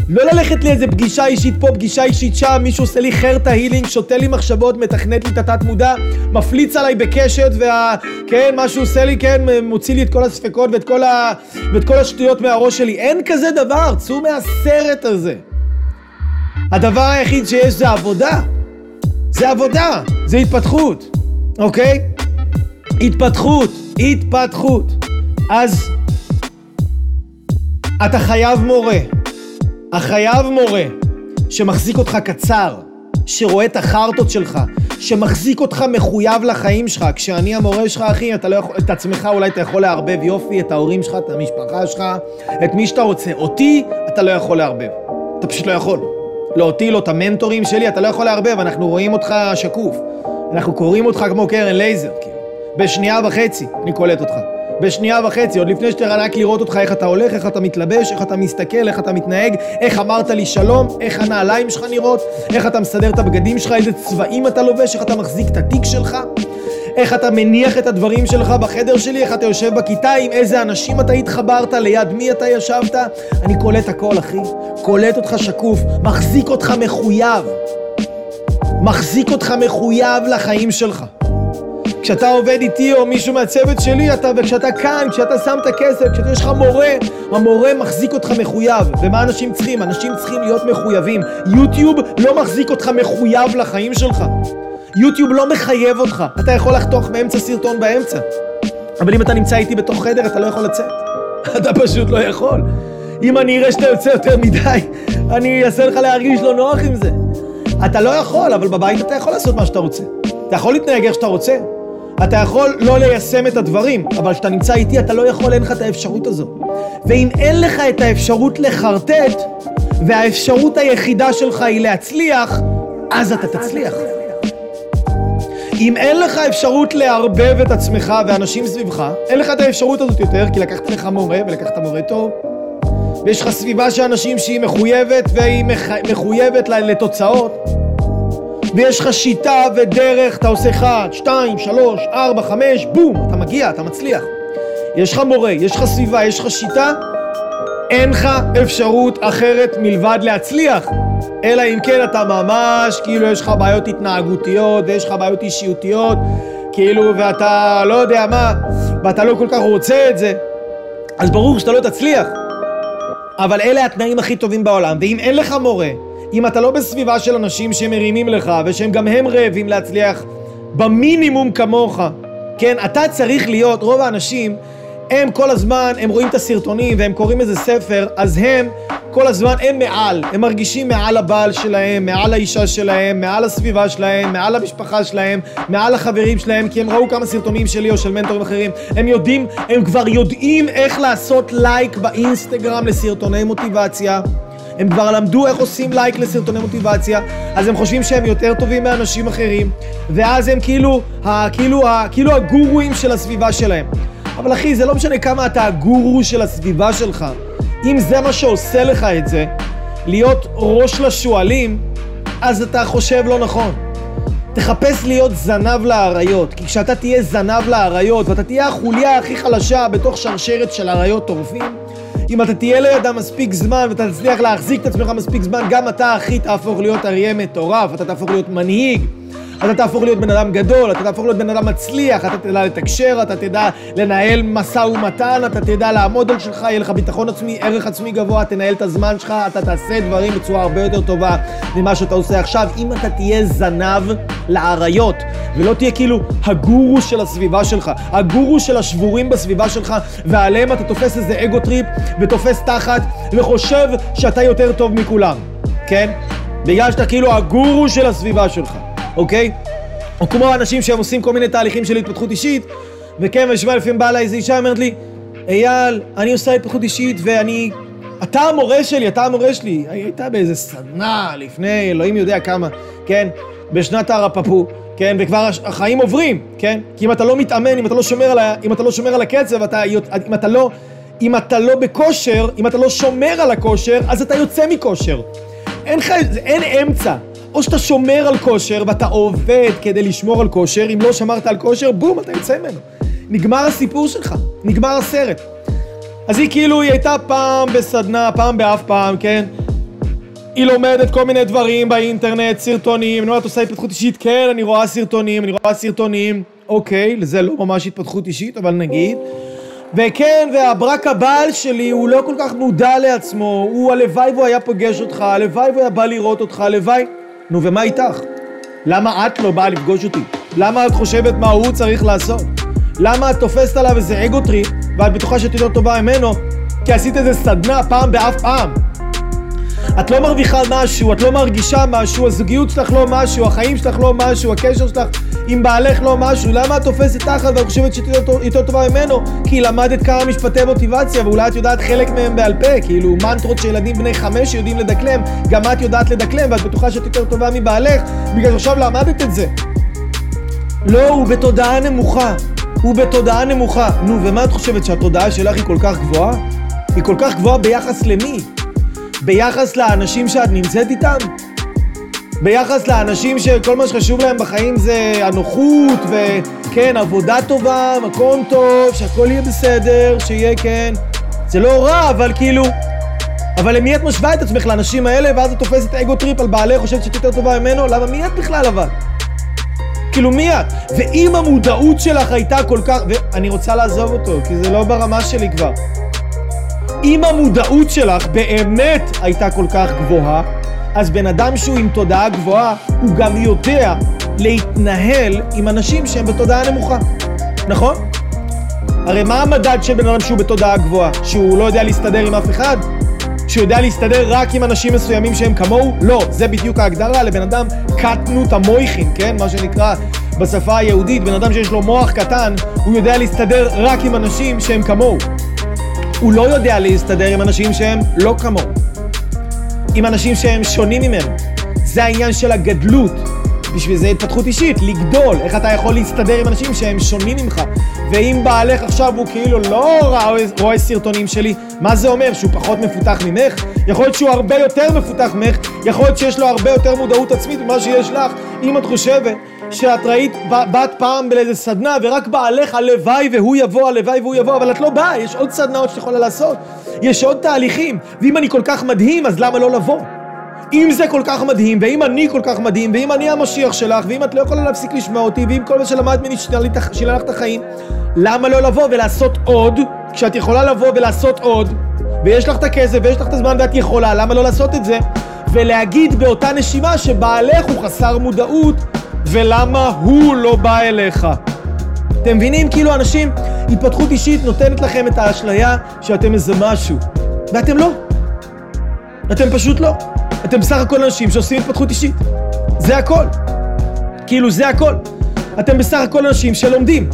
לא ללכת לאיזה פגישה אישית פה, פגישה אישית שם, מישהו עושה לי חרטה הילינג, שותה לי מחשבות, מתכנת לי את התת מודע, מפליץ עליי בקשת, כן, מה שהוא עושה לי, כן, מוציא לי את כל הספקות ואת כל השטויות מהראש שלי. אין כזה דבר, צאו מהסרט הזה. הדבר היחיד שיש זה עבודה. זה עבודה, זה התפתחות, אוקיי? התפתחות. אז אתה חייב מורה שמחזיק אותך קצר, שרואה את החרטות שלך, שמחזיק אותך מחויב לחיים שלך. כשאני המורה שלך, אחי, אתה לא יכול, את עצמך אולי אתה יכול להערבב יופי, את ההורים שלך, את המשפחה שלך, את מי שאתה רוצה. אותי אתה לא יכול להערבב, אתה פשוט לא יכול. לא אותי, לא את המנטורים שלי, אתה לא יכול להרבב, אנחנו רואים אותך שקוף. אנחנו קוראים אותך כמו קרן לייזר, כאילו. ב2.5 אני קולט אותך. ב2.5, עוד לפני שתרנק לראות אותך, איך אתה הולך, איך אתה מתלבש, איך אתה מסתכל, איך אתה מתנהג, איך אמרת לי שלום, איך הנעליים שלך נראות, איך אתה מסדר את הבגדים שלך, איזה צבעים אתה לובש, איך אתה מחזיק את התיק שלך, איך אתה מניח את הדברים שלך בחדר שלי, איך אתה יושב בכיתה, עם איזה אנשים אתה התחברת, ליד מי אתה ישבת. אני קולט הכל, אחי. קולט אותך שקוף, מחזיק אותך מחויב לחיים שלך. כשאתה עובד איתי או מישהו מהצוות שלי, וכשאתה כאן, כשאתה שם את הכסף, כשיש לך מורה, המורה מחזיק אותך מחויב. ומה אנשים צריכים? אנשים צריכים להיות מחויבים. יוטיוב לא מחזיק אותך מחויב לחיים שלך. יוטיוב לא מחייב אותך. אתה יכול לחתוך מאמצע סרטון באמצע. אבל אם אתה נמצא איתי בתוך חדר, אתה לא יכול לצאת. אתה פשוט לא יכול. אם אני אראה שאתה יוצא יותר מדי, אני אעשה לך להרגיש לא נוח עם זה. אתה לא יכול, אבל בבית אתה יכול לעשות מה שאתה רוצה. אתה יכול להתנהג איך שאתה רוצה. אתה יכול לא ליישם את הדברים, אבל כשאתה נמצא איתי אתה לא יכול, אין לך את האפשרות הזו. ואם אין לך את האפשרות לחרטט, והאפשרות היחידה שלך היא להצליח, אז אתה תצליח. אם אין לך אפשרות להרבב את עצמך ואנשים סביבך, אין לך את האפשרות הזאת יותר, כי לקחת לך מורה ולקחת מורה טוב, ויש לך סביבה שאנשים שהיא מחויבת והיא מחויבת לתוצאות, ויש לך שיטה ודרך, אתה עושה 1, 2, 3, 4, 5, בום, אתה מגיע, אתה מצליח. יש לך מורה, יש לך סביבה, יש לך שיטה, אין לך אפשרות אחרת מלבד להצליח. אלא אם כן אתה ממש, כאילו יש לך בעיות התנהגותיות, ויש לך בעיות אישיותיות, כאילו ואתה לא יודע מה, ואתה לא כל כך רוצה את זה, אז ברור שאתה לא תצליח. אבל אלה התנאים הכי טובים בעולם, ואם אין לך מורה, אם אתה לא בסביבה של אנשים שמרימים לך, ושהם גם הם רעבים להצליח במינימום כמוך, כן, אתה צריך להיות, רוב האנשים, הם כל הזמן, הם רואים את הסרטונים והם קוראים איזה ספר, אז הם כל הזמן, הם מעל, הם מרגישים מעל הבעל שלהם, מעל האישה שלהם, מעל הסביבה שלהם, מעל המשפחה שלהם, מעל החברים שלהם, כי הם ראו כמה סרטונים שלי או של מנטורים אחרים, הם יודעים, הם כבר יודעים איך לעשות לייק באינסטגרם לסרטוני מוטיבציה, הם כבר למדו איך עושים לייק לסרטוני מוטיבציה, אז הם חושבים שהם יותר טובים מאנשים אחרים, ואז הם כאילו הגורואים של הסביבה שלהם. אבל אחי, זה לא משנה כמה אתה הגורו של הסביבה שלך. אם זה מה שעושה לך את זה, להיות ראש לשואלים, אז אתה חושב לא נכון. תחפש להיות זנב להריות, כי כשאתה תהיה זנב להריות, ואתה תהיה החוליה הכי חלשה בתוך שרשרת של הריות טורפים, אם אתה תהיה לידם מספיק זמן ואתה תצליח להחזיק את עצמך מספיק זמן, גם אתה אחי תהפוך להיות אריה מטורף, אתה תהפוך להיות מנהיג, אתה תהפוך להיות בן אדם גדול, אתה תהפוך להיות בן אדם מצליח, אתה תדע לתקשר, אתה תדע לנהל משא ומתן, אתה תדע לעמוד על שלך, יהיה לך ביטחון עצמי, ערך עצמי גבוה, תנהל את הזמן שלך, אתה תעשה דברים בצורה הרבה יותר טובה ממה שאתה עושה עכשיו. אם אתה תהיה זנב לעריות, ולא תהיה כאילו הגורו של הסביבה שלך, הגורו של השבורים בסביבה שלך, ועליהם אתה תופס איזה אגו טריפ ותופס תחת וחושב שאתה יותר טוב מכולם, כן? בגלל שאתה כאילו הגורו של הסביבה שלך. אוקיי? או כמו אנשים שהם עושים כל מיני תהליכים של התפתחות אישית, וכן, ושמע, לפעמים באה איזו אישה, אומרת לי, אייל, אני עושה התפתחות אישית, אתה המורה שלי. היא הייתה באיזה סדנה לפני, אלוהים יודע כמה, כן? בשנת הרפפו, כן? וכבר החיים עוברים, כן? כי אם אתה לא מתאמן, אם אתה לא שומר על הקצב, אם אתה לא בכושר, אם אתה לא שומר על הכושר, אז אתה יוצא מכושר. אין אמצע. או שאתה שומר על כושר ואתה עובד כדי לשמור על כושר, אם לא שמרת על כושר, בום, אתה יוצא ממנו. נגמר הסיפור שלך, נגמר הסרט. אז היא כאילו, היא הייתה פעם בסדנה, פעם באף פעם, כן? היא לומדת כל מיני דברים באינטרנט, סרטונים, אני אומרת, עושה התפתחות אישית, כן, אני רואה סרטונים, אוקיי, לזה לא ממש התפתחות אישית, אבל נגיד. וכן, והברק הבעל שלי הוא לא כל כך מודע לעצמו, הוא הלוואי והוא היה פוגש אותך, הלוואי והוא היה בא לראות אותך, הלוואי. נו, ומה איתך? למה את לא באה לפגוש אותי? למה את חושבת מה הוא צריך לעשות? למה את תופסת עליו איזה אגו טריפ, ואת בטוחה שאת יותר טובה ממנו, כי עשית איזה סדנה פעם באף פעם? את לא מרוויחה משהו, את לא מרגישה משהו, הזוגיות שלך לא משהו, החיים שלך לא משהו, הקשר שלך עם בעלך לא משהו, למה את תופסת תחת ואת חושבת שאת יותר טובה ממנו? כי למדת כמה משפטי מוטיבציה, ואולי את יודעת חלק מהם בעל פה, כאילו מנטרות שילדים בני 5 יודעים לדקלם, גם את יודעת לדקלם, ואת בטוחה שאת יותר טובה מבעלך, בגלל עכשיו למדת את זה. לא, הוא בתודעה נמוכה. נו, ומה את חושבת, שהתודעה שלך היא כל כך גבוהה? היא כל כך גבוהה ביחס למי? ביחס לאנשים שאת נמצאת איתם? ביחס לאנשים שכל מה שחשוב להם בחיים זה הנוחות וכן, עבודה טובה, מקום טוב, שהכל יהיה בסדר, שיהיה כן. זה לא רע, אבל כאילו... אבל למי את משווה את עצמך לאנשים האלה, ואז את תופסת אגו טריפ על בעלי, חושבת שאת יותר טובה ממנו? למה מי את בכלל אבל? כאילו מי את? ואם המודעות שלך הייתה כל כך... ואני רוצה לעזוב אותו, כי זה לא ברמה שלי כבר. אם המודעות שלך באמת הייתה כל כך גבוהה, אז בן אדם שהוא עם תודעה גבוהה, הוא גם יודע להתנהל עם אנשים שהם בתודעה נמוכה. נכון? הרי מה המדד של בן אדם שהוא בתודעה גבוהה? שהוא לא יודע להסתדר עם אף אחד? שהוא יודע להסתדר רק עם אנשים מסוימים שהם כמוהו? לא, זה בדיוק ההגדרה לבן אדם קטנות המויכים, כן? מה שנקרא בשפה היהודית, בן אדם שיש לו מוח קטן, הוא יודע להסתדר רק עם אנשים שהם כמוהו. הוא לא יודע להסתדר עם אנשים שהם לא כמוהו, עם אנשים שהם שונים ממנו. זה העניין של הגדלות, בשביל זה התפתחות אישית, לגדול, איך אתה יכול להסתדר עם אנשים שהם שונים ממך. ואם בעלך עכשיו הוא כאילו לא רואה סרטונים שלי, מה זה אומר? שהוא פחות מפותח ממך? יכול להיות שהוא הרבה יותר מפותח ממך, יכול להיות שיש לו הרבה יותר מודעות עצמית ממה שיש לך. אם את חושבת שאת ראית בת פעם באיזה סדנה ורק בעלך הלוואי והוא יבוא, אבל את לא באה, יש עוד סדנאות שאת יכולה לעשות, יש עוד תהליכים, ואם אני כל כך מדהים אז למה לא לבוא? אם זה כל כך מדהים, ואם אני כל כך מדהים, ואם אני המשיח שלך, ואם את לא יכולה להפסיק לשמוע אותי, ואם כל מה שלמדת ממני שינה לך את החיים, למה לא לבוא ולעשות עוד, כשאת יכולה לבוא ולעשות עוד, ויש לך את הכסף, ויש לך את הזמן, ואת יכולה, למה לא לעשות את זה? ולהגיד באותה נשימה שבעלך הוא חסר מודעות, ולמה הוא לא בא אליך. אתם מבינים? כאילו אנשים, התפתחות אישית נותנת לכם את האשליה שאתם איזה משהו, ואתם לא. אתם פשוט לא. אתם בסך הכל אנשים שעושים התפתחות אישית. זה הכל. כאילו זה הכל. אתם בסך הכל אנשים שלומדים.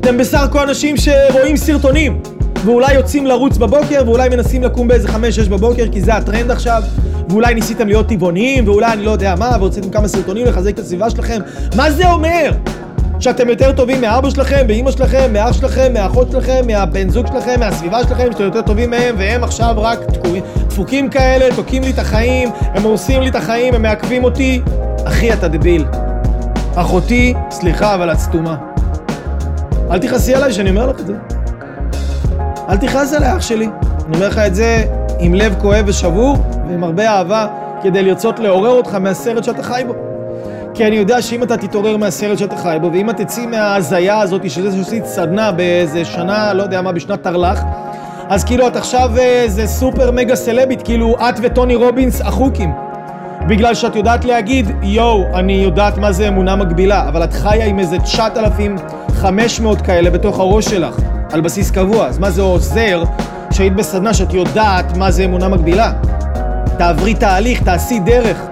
אתם בסך הכל אנשים שרואים סרטונים, ואולי יוצאים לרוץ בבוקר, ואולי מנסים לקום באיזה 5-6 בבוקר, כי זה הטרנד עכשיו, ואולי ניסיתם להיות טבעוניים, ואולי אני לא יודע מה, והוצאתם כמה סרטונים לחזק את הסביבה שלכם. מה זה אומר? שאתם יותר טובים מאבא שלכם, ואמא שלכם, מאח שלכם, מאחות שלכם, מהבן זוג שלכם, מהסביבה שלכם, שאתם יותר טובים מהם, והם עכשיו רק דפוקים כאלה, תוקעים לי את החיים, הם הורסים לי את החיים, הם מעכבים אותי. אחי, אתה דביל. אחותי, סליחה, אבל את סתומה. אל תכעסי עליי שאני אומר לך את זה. אל תכעס על האח שלי. אני אומר לך את זה עם לב כואב ושבור, ועם הרבה אהבה, כדי לרצות לעורר אותך מהסרט שאתה חי בו. כי אני יודע שאם אתה תתעורר מהסרט שאתה חי בו, ואם אתה תציא מההזיה הזאת, שזה שעושה סדנה באיזה שנה, לא יודע מה, בשנת תרלך, אז כאילו את עכשיו זה סופר מגה סלבית, כאילו את וטוני רובינס החוקים. בגלל שאת יודעת להגיד, יואו, אני יודעת מה זה אמונה מגבילה, אבל את חיה עם איזה 9,500 כאלה בתוך הראש שלך, על בסיס קבוע. אז מה זה עוזר שהיית בסדנה שאת יודעת מה זה אמונה מגבילה? תעברי תהליך, תעשי דרך.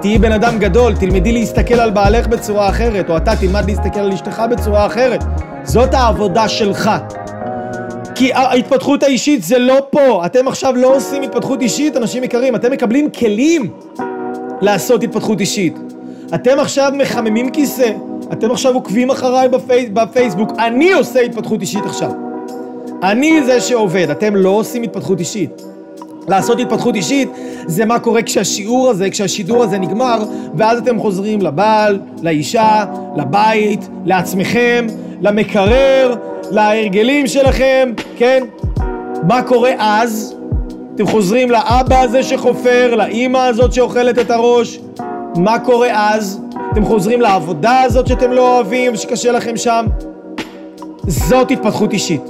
תהיי בן אדם גדול, תלמדי להסתכל על בעלך בצורה אחרת, או אתה תלמד להסתכל על אשתך בצורה אחרת. זאת העבודה שלך. כי ההתפתחות האישית זה לא פה. אתם עכשיו לא עושים התפתחות אישית, אנשים יקרים. אתם מקבלים כלים לעשות התפתחות אישית. אתם עכשיו מחממים כיסא, אתם עכשיו עוקבים אחריי בפייסבוק. אני עושה התפתחות אישית עכשיו. אני זה שעובד, אתם לא עושים התפתחות אישית. לעשות התפתחות אישית זה מה קורה כשהשידור הזה נגמר, ואז אתם חוזרים לבעל, לאישה, לבית, לעצמכם, למקרר, להרגלים שלכם, כן? מה קורה אז? אתם חוזרים לאבא הזה שחופר, לאמא הזאת שאוכלת את הראש. מה קורה אז? אתם חוזרים לעבודה הזאת שאתם לא אוהבים, שקשה לכם שם. זאת התפתחות אישית.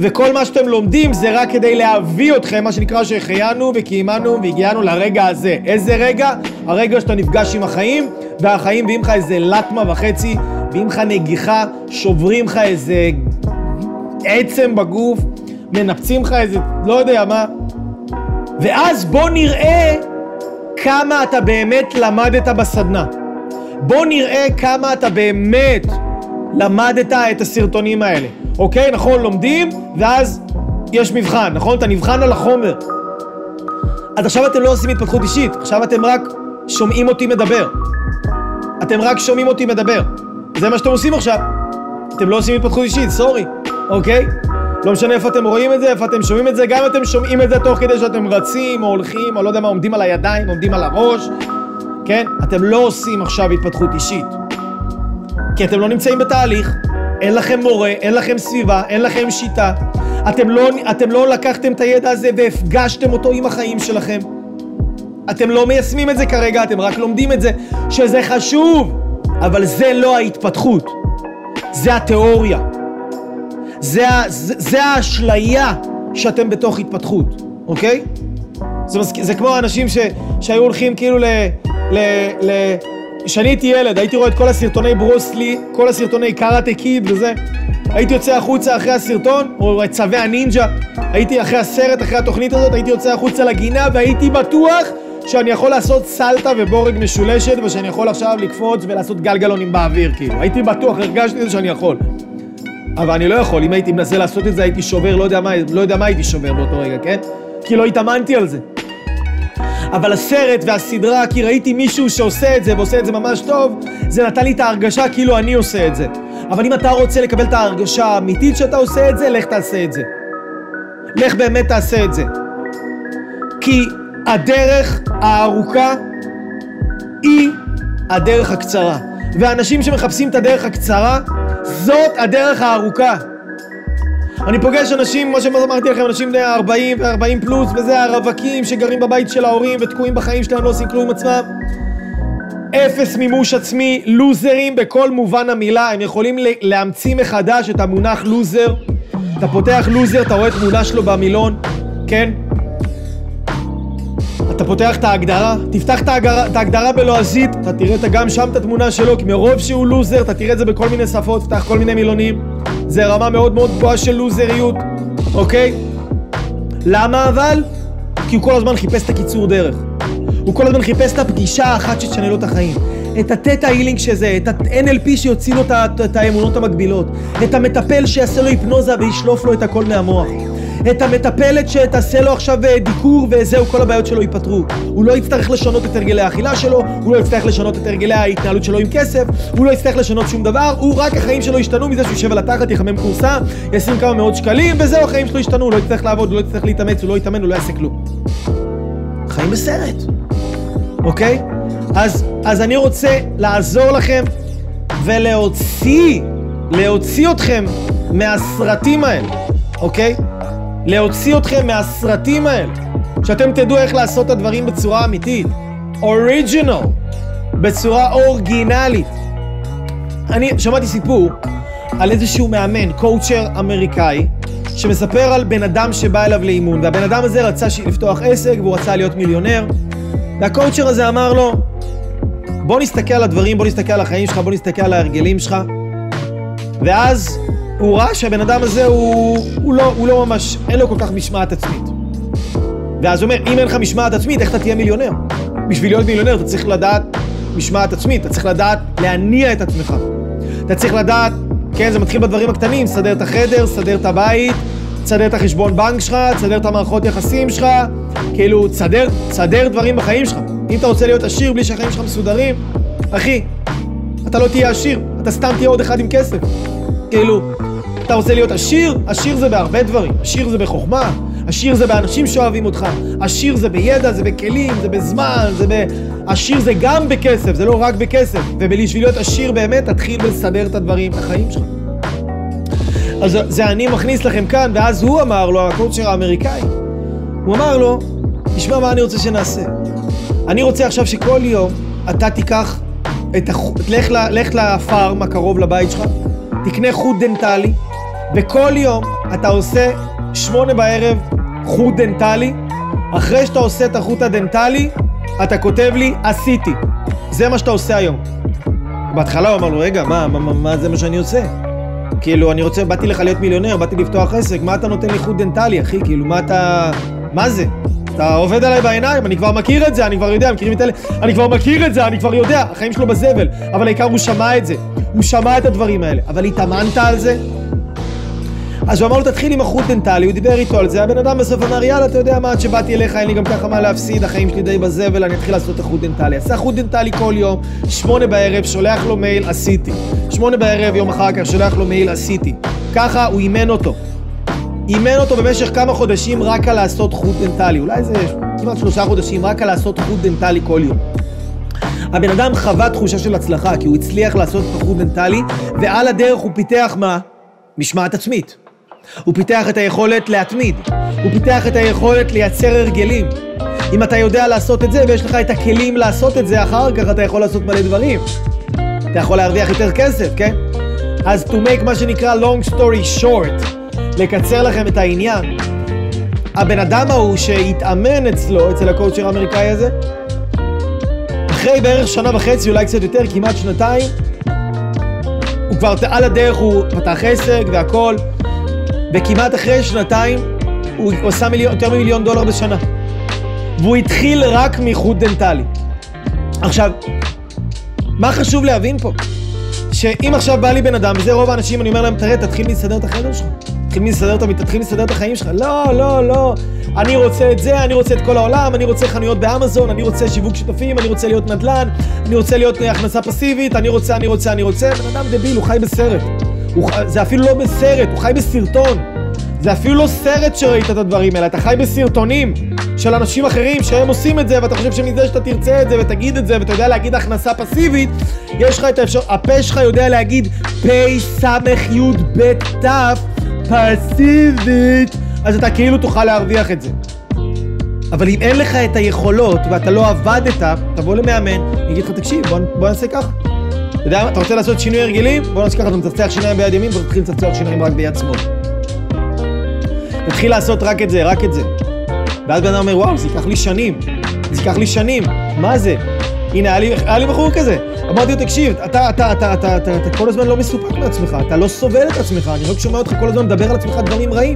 וכל מה שאתם לומדים זה רק כדי להביא אתכם, מה שנקרא שהחיינו וקיימנו והגיענו לרגע הזה. איזה רגע? הרגע שאתה נפגש עם החיים, והחיים ביאים לך איזה לטמה וחצי, ביאים לך נגיחה, שוברים לך איזה עצם בגוף, מנפצים לך איזה לא יודע מה. ואז בוא נראה כמה אתה באמת למדת בסדנה. בוא נראה כמה אתה באמת למדת את הסרטונים האלה. אוקיי, נכון, לומדים, ואז יש מבחן, נכון? אתה נבחן על החומר. אז עכשיו אתם לא עושים התפתחות אישית, עכשיו אתם רק שומעים אותי מדבר. זה מה שאתם עושים עכשיו. אתם לא עושים התפתחות אישית, סורי, אוקיי? לא משנה איפה אתם רואים את זה, איפה אתם שומעים את זה, גם אם אתם שומעים את זה תוך כדי שאתם רצים או הולכים, או לא יודע מה, עומדים על הידיים, עומדים על הראש, כן? אתם לא עושים עכשיו התפתחות אישית, כי אתם לא נמצאים בתהליך. אין לכם מורה, אין לכם סביבה, אין לכם שיטה. אתם לא לקחתם את הידע הזה והפגשתם אותו עם החיים שלכם. אתם לא מיישמים את זה כרגע, אתם רק לומדים את זה, שזה חשוב. אבל זה לא ההתפתחות. זה התיאוריה. זה האשליה שאתם בתוך התפתחות, אוקיי? זה כמו האנשים שהיו הולכים כאילו כשאני הייתי ילד, הייתי רואה את כל הסרטוני ברוסלי, כל הסרטוני קראטה קיד וזה. הייתי יוצא החוצה אחרי הסרטון, או את צווי הנינג'ה. הייתי אחרי הסרט, אחרי התוכנית הזאת, הייתי יוצא החוצה לגינה, והייתי בטוח שאני יכול לעשות סלטה ובורג משולשת, ושאני יכול עכשיו לקפוץ ולעשות גלגלונים באוויר, כאילו. הייתי בטוח, הרגשתי את זה שאני יכול. אבל אני לא יכול, אם הייתי מנסה לעשות את זה, הייתי שובר, לא יודע מה הייתי שובר באותו רגע, כן? כי לא התאמנתי על זה. אבל הסרט והסדרה, כי ראיתי מישהו שעושה את זה, ועושה את זה ממש טוב, זה נתן לי את ההרגשה כאילו אני עושה את זה. אבל אם אתה רוצה לקבל את ההרגשה האמיתית שאתה עושה את זה, לך תעשה את זה. לך באמת תעשה את זה. כי הדרך הארוכה היא הדרך הקצרה. ואנשים שמחפשים את הדרך הקצרה, זאת הדרך הארוכה. אני פוגש אנשים, מה שאמרתי לכם, אנשים בני 40 ו-40 פלוס, וזה הרווקים שגרים בבית של ההורים ותקועים בחיים שלהם, לא עושים כלום עצמם. אפס מימוש עצמי, לוזרים בכל מובן המילה. הם יכולים להמציא מחדש את המונח לוזר. אתה פותח לוזר, אתה רואה תמונה שלו במילון, כן? אתה פותח את ההגדרה, תפתח את ההגדרה בלועזית, אתה תראה גם שם את התמונה שלו, כי מרוב שהוא לוזר, אתה תראה את זה בכל מיני שפות, תפתח כל מיני מילונים. זה רמה מאוד מאוד גבוהה של לוזריות, אוקיי? למה אבל? כי הוא כל הזמן חיפש את הקיצור דרך. הוא כל הזמן חיפש את הפגישה האחת שתשנה לו את החיים. את התטא הילינג שזה, את ה-NLP שיוציא לו את האמונות המקבילות, את המטפל שיעשה לו היפנוזה וישלוף לו את הכל מהמוח. את המטפלת שתעשה לו עכשיו דיקור וזהו, כל הבעיות שלו ייפתרו. הוא לא יצטרך לשנות את הרגלי האכילה שלו, הוא לא יצטרך לשנות את הרגלי ההתנהלות שלו עם כסף, הוא לא יצטרך לשנות שום דבר, הוא רק החיים שלו ישתנו מזה שהוא יושב על התחת, יחמם קורסה, ישים כמה מאות שקלים וזהו, החיים שלו ישתנו, הוא לא יצטרך לעבוד, הוא לא יצטרך להתאמץ, הוא לא יתאמן, הוא לא יעשה כלום. חיים בסרט. אוקיי? אז אני רוצה לעזור לכם ולהוציא אתכם מהסרטים האלה, אוקיי? להוציא אתכם מהסרטים האלה, שאתם תדעו איך לעשות את הדברים בצורה אמיתית, אוריג'ינל, בצורה אורגינלית. אני שמעתי סיפור על איזשהו מאמן, קואוצ'ר אמריקאי, שמספר על בן אדם שבא אליו לאימון, והבן אדם הזה רצה לפתוח עסק והוא רצה להיות מיליונר, והקואוצ'ר הזה אמר לו, בוא נסתכל על הדברים, בוא נסתכל על החיים שלך, בוא נסתכל על ההרגלים שלך, ואז הוא ראה שהבן אדם הזה הוא לא ממש, אין לו כל כך משמעת עצמית. ואז הוא אומר, אם אין לך משמעת עצמית, איך אתה תהיה מיליונר? בשביל להיות מיליונר אתה צריך לדעת משמעת עצמית, אתה צריך לדעת להניע את עצמך. אתה צריך לדעת, כן, זה מתחיל בדברים הקטנים, סדר את החדר, סדר את הבית, סדר את החשבון בנק שלך, סדר את המערכות יחסים שלך, כאילו, סדר דברים בחיים שלך. אם אתה רוצה להיות עשיר בלי שהחיים שלך מסודרים, אחי, אתה לא תהיה עשיר, אתה סתם תהיה עוד אחד עם כסף. כאילו, אתה רוצה להיות עשיר? עשיר זה בהרבה דברים. עשיר זה בחוכמה, עשיר זה באנשים שאוהבים אותך, עשיר זה בידע, זה בכלים, זה בזמן, עשיר זה גם בכסף, זה לא רק בכסף. ובשביל להיות עשיר באמת, תתחיל לסדר את הדברים, את החיים שלך. אז זה אני מכניס לכם כאן, ואז הוא אמר לו, הקואוצ'ר האמריקאי, הוא אמר לו, תשמע מה אני רוצה שנעשה. אני רוצה עכשיו שכל יום אתה תיקח, לך לפארם הקרוב לבית שלך, תקנה חוט דנטלי, וכל יום אתה עושה 8 בערב חוט דנטלי, אחרי שאתה עושה את החוט הדנטלי, אתה כותב לי, עשיתי. זה מה שאתה עושה היום. בהתחלה הוא אמר לו, רגע, מה זה מה שאני עושה? כאילו, אני רוצה, באתי לך להיות מיליונר, באתי לפתוח עסק, מה אתה נותן לי חוט דנטלי, אחי? כאילו, מה זה? אתה עובד עליי בעיניים, אני כבר מכיר את זה, אני כבר יודע, אני כבר יודע, החיים שלו בזבל, אבל העיקר הוא שמע את זה, הוא שמע את הדברים האלה, אבל התאמנת על זה? אז הוא אמר לו, תתחיל עם החוט דנטלי, הוא דיבר איתו על זה, הבן אדם בסוף אמר, יאללה, אתה יודע מה, עד שבאתי אליך, אין לי גם ככה מה להפסיד, החיים שלי די בזבל, אני אתחיל לעשות את החוט דנטלי. עשה חוט דנטלי כל יום, 8 בערב, שולח לו מייל, עשיתי. 8 בערב, יום אחר כך, שולח לו מייל, עשיתי. ככה הוא אימן אותו במשך כמה חודשים רק על לעשות חוט דנטלי, אולי זה כמעט 3 חודשים, רק על לעשות חוט דנטלי כל יום. הבן אדם חווה תחושה של הצלחה, כי הוא הצליח לעשות את החוט דנטלי, ועל הדרך הוא פיתח מה? משמעת עצמית. הוא פיתח את היכולת להתמיד, הוא פיתח את היכולת לייצר הרגלים. אם אתה יודע לעשות את זה ויש לך את הכלים לעשות את זה, אחר כך אתה יכול לעשות מלא דברים. אתה יכול להרוויח יותר כסף, כן? אז to make מה שנקרא long story short, לקצר לכם את העניין, הבן אדם ההוא שהתאמן אצל הקואוצ'ר האמריקאי הזה, אחרי בערך 1.5 שנה, אולי קצת יותר, כמעט 2, הוא כבר על הדרך, הוא פתח עסק והכל, וכמעט אחרי 2 הוא עושה יותר מ$1,000,000 בשנה, והוא התחיל רק מחוט דנטלי. עכשיו, מה חשוב להבין פה? שאם עכשיו בא לי בן אדם, וזה רוב האנשים, אני אומר להם, תראה, תתחיל להסתדר את החדר שלך. תתחיל לסדר את החיים שלך. לא. אני רוצה את זה, אני רוצה את כל העולם, אני רוצה חנויות באמזון, אני רוצה שיווק שותפים, אני רוצה להיות נדל"ן, אני רוצה להיות הכנסה פסיבית, אני רוצה. בן אדם דביל, הוא חי בסרט. זה אפילו לא בסרט, הוא חי בסרטון. זה אפילו לא סרט שראית את הדברים האלה, אתה חי בסרטונים של אנשים אחרים שהם עושים את זה, ואתה חושב שמזה שאתה תרצה את זה ותגיד את זה, ואתה יודע להגיד הכנסה פסיבית, יש לך את האפשר, הפה שלך יודע להגיד פי סמך יוד בית תף, פסיבית, אז אתה כאילו תוכל להרוויח את זה. אבל אם אין לך את היכולות ואתה לא עבדת, תבוא למאמן, יגיד לך, תקשיב, בוא נעשה ככה. אתה יודע, אתה רוצה לעשות שינוי הרגלים? בוא נעשה ככה, אתה מצצח שיניים ביד ימין ותתחיל לצצח שיניים רק ביד שמאל. תתחיל לעשות רק את זה, רק את זה. ואז בן אדם אומר, וואו, זה ייקח לי שנים. זה ייקח לי שנים. מה זה? הנה, היה לי בחור כזה. אמרתי לו, תקשיב, אתה כל הזמן לא מסופק מעצמך, אתה לא סובל את עצמך, אני רק שומע אותך כל הזמן מדבר על עצמך דברים רעים.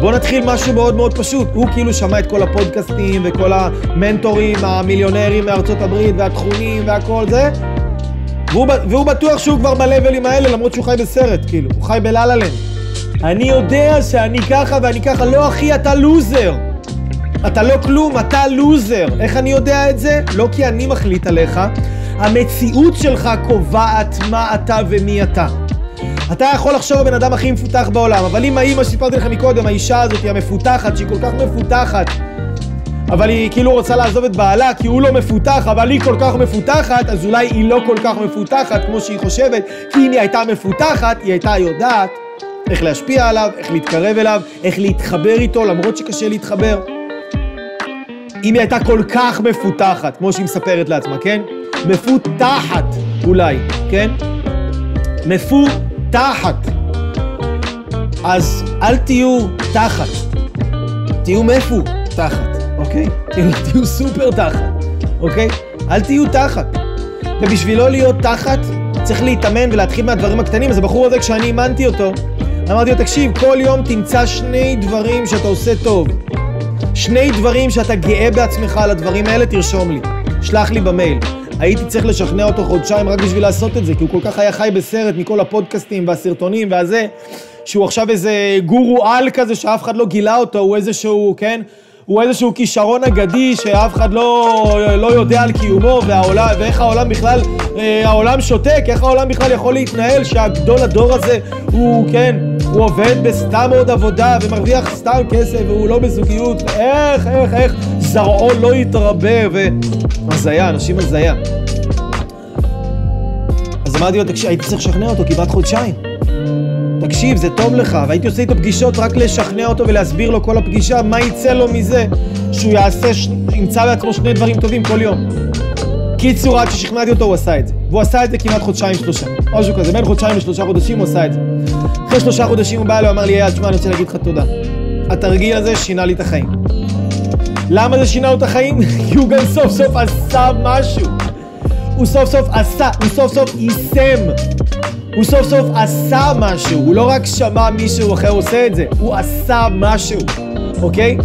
בוא נתחיל משהו מאוד מאוד פשוט. הוא כאילו שמע את כל הפודקאסטים וכל המנטורים, המיליונרים מארצות הברית והתכונים והכל זה, והוא בטוח שהוא כבר בלבלים האלה, למרות שהוא חי בסרט, כאילו, הוא חי בלאלאלנד. אני יודע שאני ככה ואני ככה. לא אחי, אתה לוזר. אתה לא כלום, אתה לוזר. איך אני יודע את זה? לא כי אני מחליט עליך. המציאות שלך קובעת מה אתה ומי אתה. אתה יכול לחשוב הבן אדם הכי מפותח בעולם, אבל אם האמא שסיפרתי לכם מקודם, האישה הזאת היא המפותחת, שהיא כל כך מפותחת, אבל היא כאילו רוצה לעזוב את בעלה כי הוא לא מפותח, אבל היא כל כך מפותחת, אז אולי היא לא כל כך מפותחת כמו שהיא חושבת, כי אם היא הייתה מפותחת, היא הייתה יודעת איך להשפיע עליו, איך להתקרב אליו, איך להתחבר איתו, למרות שקשה להתחבר. אם היא הייתה כל כך מפותחת, כמו שהיא מספרת לעצמה, כן? מפותחת אולי, כן? מפותחת. אז אל תהיו תחת. תהיו מפותחת, אוקיי? תהיו סופר תחת, אוקיי? אל תהיו תחת. ובשביל לא להיות תחת, צריך להתאמן ולהתחיל מהדברים הקטנים. אז הבחור הזה, כשאני אימנתי אותו, אמרתי לו, תקשיב, כל יום תמצא שני דברים שאתה עושה טוב. שני דברים שאתה גאה בעצמך על הדברים האלה, תרשום לי. שלח לי במייל. הייתי צריך לשכנע אותו חודשיים רק בשביל לעשות את זה, כי הוא כל כך היה חי בסרט מכל הפודקאסטים והסרטונים והזה, שהוא עכשיו איזה גורו על כזה שאף אחד לא גילה אותו, הוא איזשהו, כן? הוא איזשהו כישרון אגדי שאף אחד לא יודע על קיומו, ואיך העולם בכלל, העולם שותק, איך העולם בכלל יכול להתנהל, שהגדול הדור הזה הוא, כן, הוא עובד בסתם עוד עבודה ומרוויח סתם כסף והוא לא בזוגיות, איך זרעו לא יתרבה הזיה, אנשים הזיה. אז אמרתי לו, תקשיב, הייתי צריך לשכנע אותו כמעט חודשיים. תקשיב, זה טוב לך, והייתי עושה איתו פגישות רק לשכנע אותו ולהסביר לו כל הפגישה, מה יצא לו מזה שהוא יעשה, ימצא בעצמו שני דברים טובים כל יום. קיצור, עד ששכנעתי אותו הוא עשה את זה, והוא עשה את זה כמעט חודשיים-שלושה, משהו כזה, בין חודשיים ל3 חודשים הוא עשה את זה. אחרי 3 חודשים הוא בא אליי, אמר לי, יאללה, תשמע, אני רוצה להגיד לך תודה. התרגיל הזה שינה לי את החיים. למה זה שינה לו את החיים? כי הוא גם סוף סוף עשה משהו. הוא סוף סוף עשה, הוא סוף סוף יישם. הוא סוף סוף עשה משהו, הוא לא רק שמע מישהו אחר עושה את זה, הוא עשה משהו, אוקיי?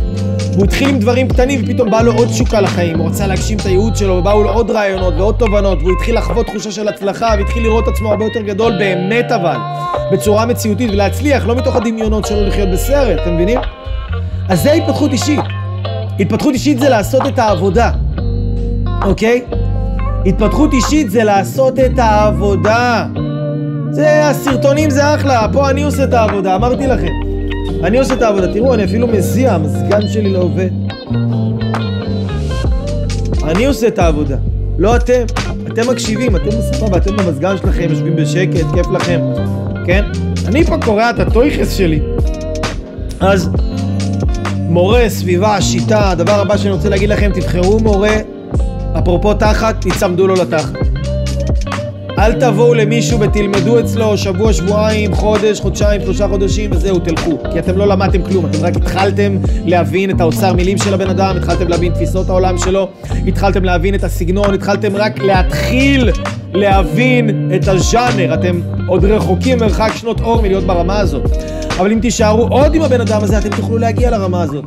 והוא התחיל עם דברים קטנים ופתאום בא לו עוד תשוקה לחיים, הוא רצה להגשים את הייעוד שלו ובאו לו עוד רעיונות ועוד תובנות, והוא התחיל לחוות תחושה של הצלחה והתחיל לראות עצמו הרבה יותר גדול באמת, אבל בצורה מציאותית, ולהצליח, לא מתוך הדמיונות שלו לחיות בסרט, אתם מבינים? אז זה התפתחות אישית. התפתחות אישית זה לעשות את העבודה, אוקיי? התפתחות אישית זה לעשות את העבודה. זה, הסרטונים זה אחלה, פה אני עושה את העבודה, אמרתי לכם. אני עושה את העבודה, תראו, אני אפילו מזיע, המזגן שלי לא עובד. אני עושה את העבודה, לא אתם. אתם מקשיבים, אתם בסבבה, אתם במזגן שלכם, יושבים בשקט, כיף לכם, כן? אני פה קורא את התויכס שלי. אז, מורה, סביבה, שיטה, הדבר הבא שאני רוצה להגיד לכם, תבחרו מורה, אפרופו תחת, תצמדו לו לתחת. אל תבואו למישהו ותלמדו אצלו שבוע, שבועיים, חודש, חודשיים, 3 חודשים וזהו, תלכו. כי אתם לא למדתם כלום, אתם רק התחלתם להבין את האוצר מילים של הבן אדם, התחלתם להבין תפיסות העולם שלו, התחלתם להבין את הסגנון, התחלתם רק להתחיל להבין את הז'אנר. אתם עוד רחוקים מרחק שנות אור מלהיות ברמה הזאת. אבל אם תישארו עוד עם הבן אדם הזה, אתם תוכלו להגיע לרמה הזאת.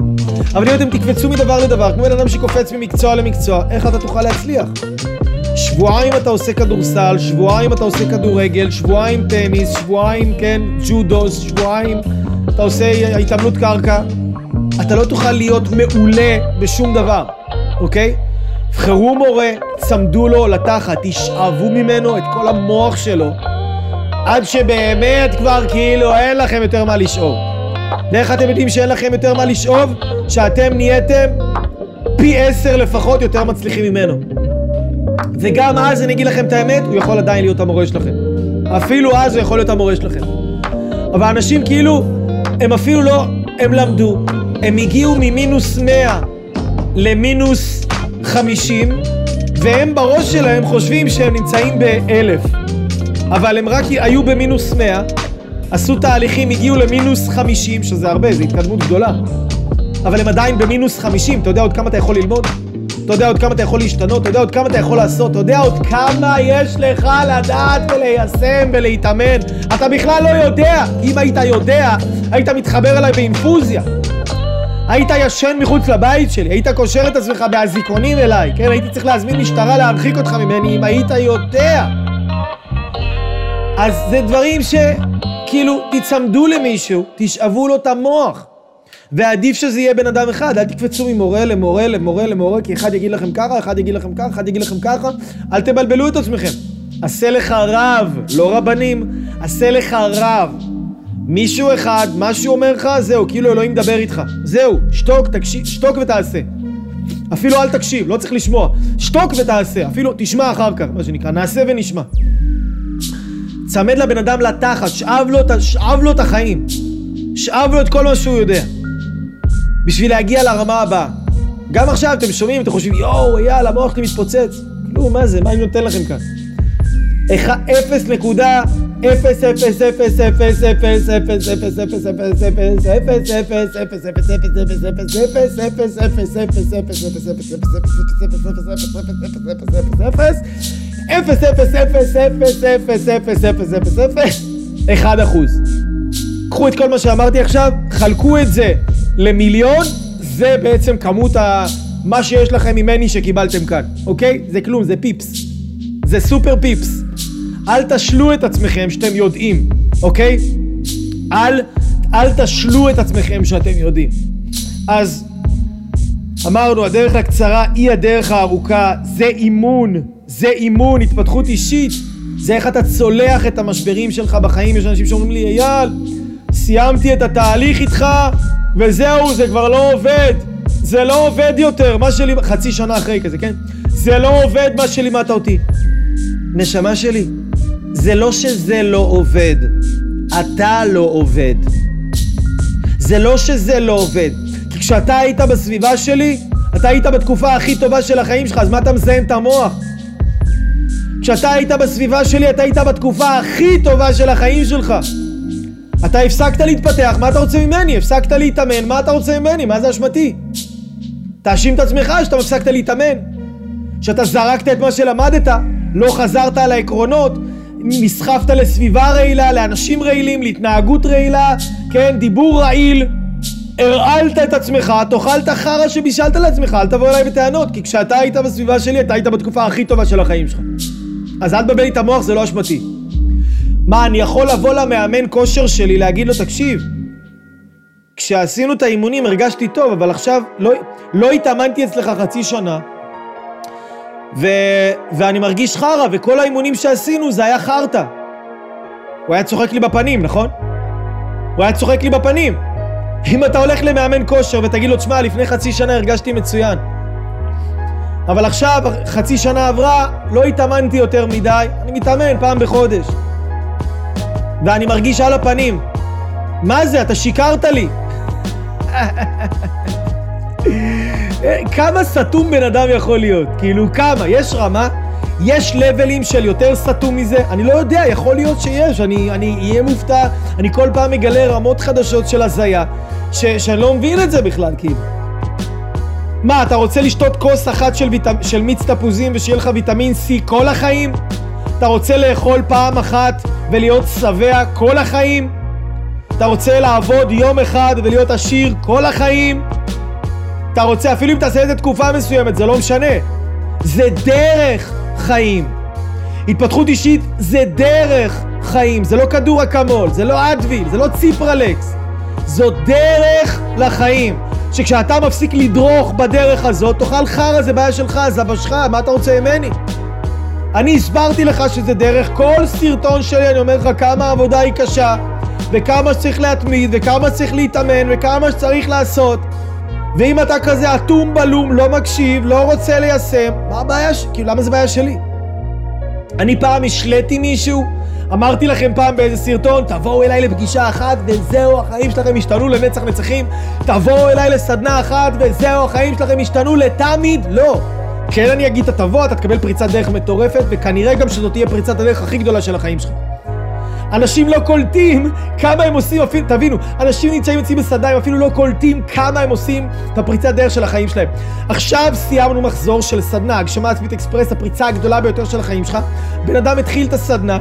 אבל אם אתם תקפצו מדבר לדבר, כמו בן אדם שקופץ ממקצוע למקצוע, איך אתה תוכל להצליח? שבועיים אתה עושה כדורסל, שבועיים אתה עושה כדורגל, שבועיים טניס, שבועיים, כן, ג'ודו, שבועיים אתה עושה התעמלות קרקע. אתה לא תוכל להיות מעולה בשום דבר, אוקיי? בחרו מורה, צמדו לו לתחת, תשאבו ממנו את כל המוח שלו, עד שבאמת כבר כאילו אין לכם יותר מה לשאוב. ואיך אתם יודעים שאין לכם יותר מה לשאוב? שאתם נהייתם פי 10 לפחות יותר מצליחים ממנו. וגם אז אני אגיד לכם את האמת, הוא יכול עדיין להיות המורה שלכם. אפילו אז הוא יכול להיות המורה שלכם. אבל אנשים כאילו הם אפילו לא, הם למדו, הם הגיעו ממינוס 100 למינוס 50, והם בראש שלהם חושבים שהם נמצאים ב-1000, אבל הם רק היו במינוס 100, עשו תהליכים, הגיעו למינוס 50, שזה הרבה, זו התקדמות גדולה, אבל הם עדיין במינוס 50, אתה יודע עוד כמה אתה יכול ללמוד? אתה יודע עוד כמה אתה יכול להשתנות, אתה יודע עוד כמה אתה יכול לעשות, אתה יודע עוד כמה יש לך לדעת וליישם ולהתאמן. אתה בכלל לא יודע, אם היית יודע, היית מתחבר אליי באינפוזיה. היית ישן מחוץ לבית שלי, היית קושר את עצמך באזיקונים אליי, כן? הייתי צריך להזמין משטרה להרחיק אותך ממני, אם היית יודע. אז זה דברים שכאילו תצמדו למישהו, תשאבו לו את המוח. ועדיף שזה יהיה בן אדם אחד, אל תקפצו ממורה למורה למורה למורה, כי אחד יגיד לכם ככה, אחד יגיד לכם ככה, אחד יגיד לכם ככה, אל תבלבלו את עצמכם. עשה לך רב, לא רבנים, עשה לך רב. מישהו אחד, משהו אומר לך, זהו, כאילו אלוהים מדבר איתך. זהו, שתוק, תקשיב, שתוק ותעשה. אפילו אל תקשיב, לא צריך לשמוע. שתוק ותעשה, אפילו תשמע אחר כך, מה שנקרא, נעשה ונשמע. צמד לבן אדם לתחת, שאב לו את החיים. שאב לו את כל מה שהוא יודע. בשביל להגיע לרמה הבאה. גם עכשיו אתם שומעים, אתם חושבים, יואו, יאללה, המוח שלי מתפוצץ. כלום, מה זה? מה אני נותן לכם כאן? 1%. קחו את כל מה שאמרתי עכשיו, חלקו את זה למיליון, זה בעצם כמות מה שיש לכם ממני שקיבלתם כאן, אוקיי? זה כלום, זה פיפס. זה סופר פיפס. אל תשלו את עצמכם שאתם יודעים, אוקיי? אל תשלו את עצמכם שאתם יודעים. אז אמרנו, הדרך הקצרה היא הדרך הארוכה, זה אימון, זה אימון, התפתחות אישית, זה איך אתה צולח את המשברים שלך בחיים. יש אנשים שאומרים לי, אייל, סיימתי את התהליך איתך, וזהו, זה כבר לא עובד, זה לא עובד יותר, מה שלי, חצי שנה אחרי כזה, כן? זה לא עובד מה שלימדת אותי. נשמה שלי, זה לא שזה לא עובד, אתה לא עובד. זה לא שזה לא עובד, כי כשאתה היית בסביבה שלי, אתה היית בתקופה הכי טובה של החיים שלך, אז מה אתה מזהם את המוח? כשאתה היית בסביבה שלי, אתה היית בתקופה הכי טובה של החיים שלך. אתה הפסקת להתפתח, מה אתה רוצה ממני? הפסקת להתאמן, מה אתה רוצה ממני? מה זה אשמתי? תאשים את עצמך שאתה הפסקת להתאמן. שאתה זרקת את מה שלמדת, לא חזרת על העקרונות, נסחפת לסביבה רעילה, לאנשים רעילים, להתנהגות רעילה, כן, דיבור רעיל, הרעלת את עצמך, תאכלת חרא שבישלת לעצמך, אל תבוא אליי בטענות, כי כשאתה היית בסביבה שלי, אתה היית בתקופה הכי טובה של החיים שלך. אז אל תבלבל לי את המוח, זה לא אשמתי. מה, אני יכול לבוא למאמן כושר שלי, להגיד לו, תקשיב, כשעשינו את האימונים הרגשתי טוב, אבל עכשיו לא התאמנתי אצלך חצי שנה, ואני מרגיש חרא, וכל האימונים שעשינו זה היה חרטה. הוא היה צוחק לי בפנים, נכון? הוא היה צוחק לי בפנים. אם אתה הולך למאמן כושר ותגיד לו, תשמע, לפני חצי שנה הרגשתי מצוין, אבל עכשיו, חצי שנה עברה, לא התאמנתי יותר מדי, אני מתאמן פעם בחודש. ואני מרגיש על הפנים. מה זה? אתה שיקרת לי. כמה סתום בן אדם יכול להיות? כאילו כמה? יש רמה? יש לבלים של יותר סתום מזה? אני לא יודע, יכול להיות שיש. אני אהיה מופתע. אני כל פעם מגלה רמות חדשות של הזיה, שאני לא מבין את זה בכלל, כאילו. מה, אתה רוצה לשתות כוס אחת של מיץ תפוזים ושיהיה לך ויטמין C כל החיים? אתה רוצה לאכול פעם אחת ולהיות שבע כל החיים? אתה רוצה לעבוד יום אחד ולהיות עשיר כל החיים? אתה רוצה, אפילו אם תעשה את זה תקופה מסוימת, זה לא משנה. זה דרך חיים. התפתחות אישית זה דרך חיים. זה לא כדור אקמול, זה לא אדוויל, זה לא ציפרלקס. זו דרך לחיים. שכשאתה מפסיק לדרוך בדרך הזאת, תאכל חרא, זה בעיה שלך, זבא שלך, מה אתה רוצה ממני? אני הסברתי לך שזה דרך, כל סרטון שלי אני אומר לך כמה העבודה היא קשה, וכמה שצריך להתמיד, וכמה שצריך להתאמן, וכמה שצריך לעשות. ואם אתה כזה אטום בלום, לא מקשיב, לא רוצה ליישם, מה הבעיה? כאילו, למה זה בעיה שלי? אני פעם השלטתי מישהו, אמרתי לכם פעם באיזה סרטון, תבואו אליי לפגישה אחת וזהו, החיים שלכם השתנו לנצח נצחים. תבואו אליי לסדנה אחת וזהו, החיים שלכם השתנו לתמיד. לא. כן, אני אגיד, אתה תבוא, אתה תקבל פריצת דרך מטורפת, וכנראה גם שזאת תהיה פריצת הדרך הכי גדולה של החיים שלך. אנשים לא קולטים כמה הם עושים, אפילו, תבינו, אנשים נמצאים אצלי בסדנה, הם אפילו לא קולטים כמה הם עושים את הפריצת הדרך של החיים שלהם. עכשיו סיימנו מחזור של סדנה, הגשמה עצמית אקספרס, הפריצה הגדולה ביותר של החיים שלך. בן אדם התחיל את הסדנה,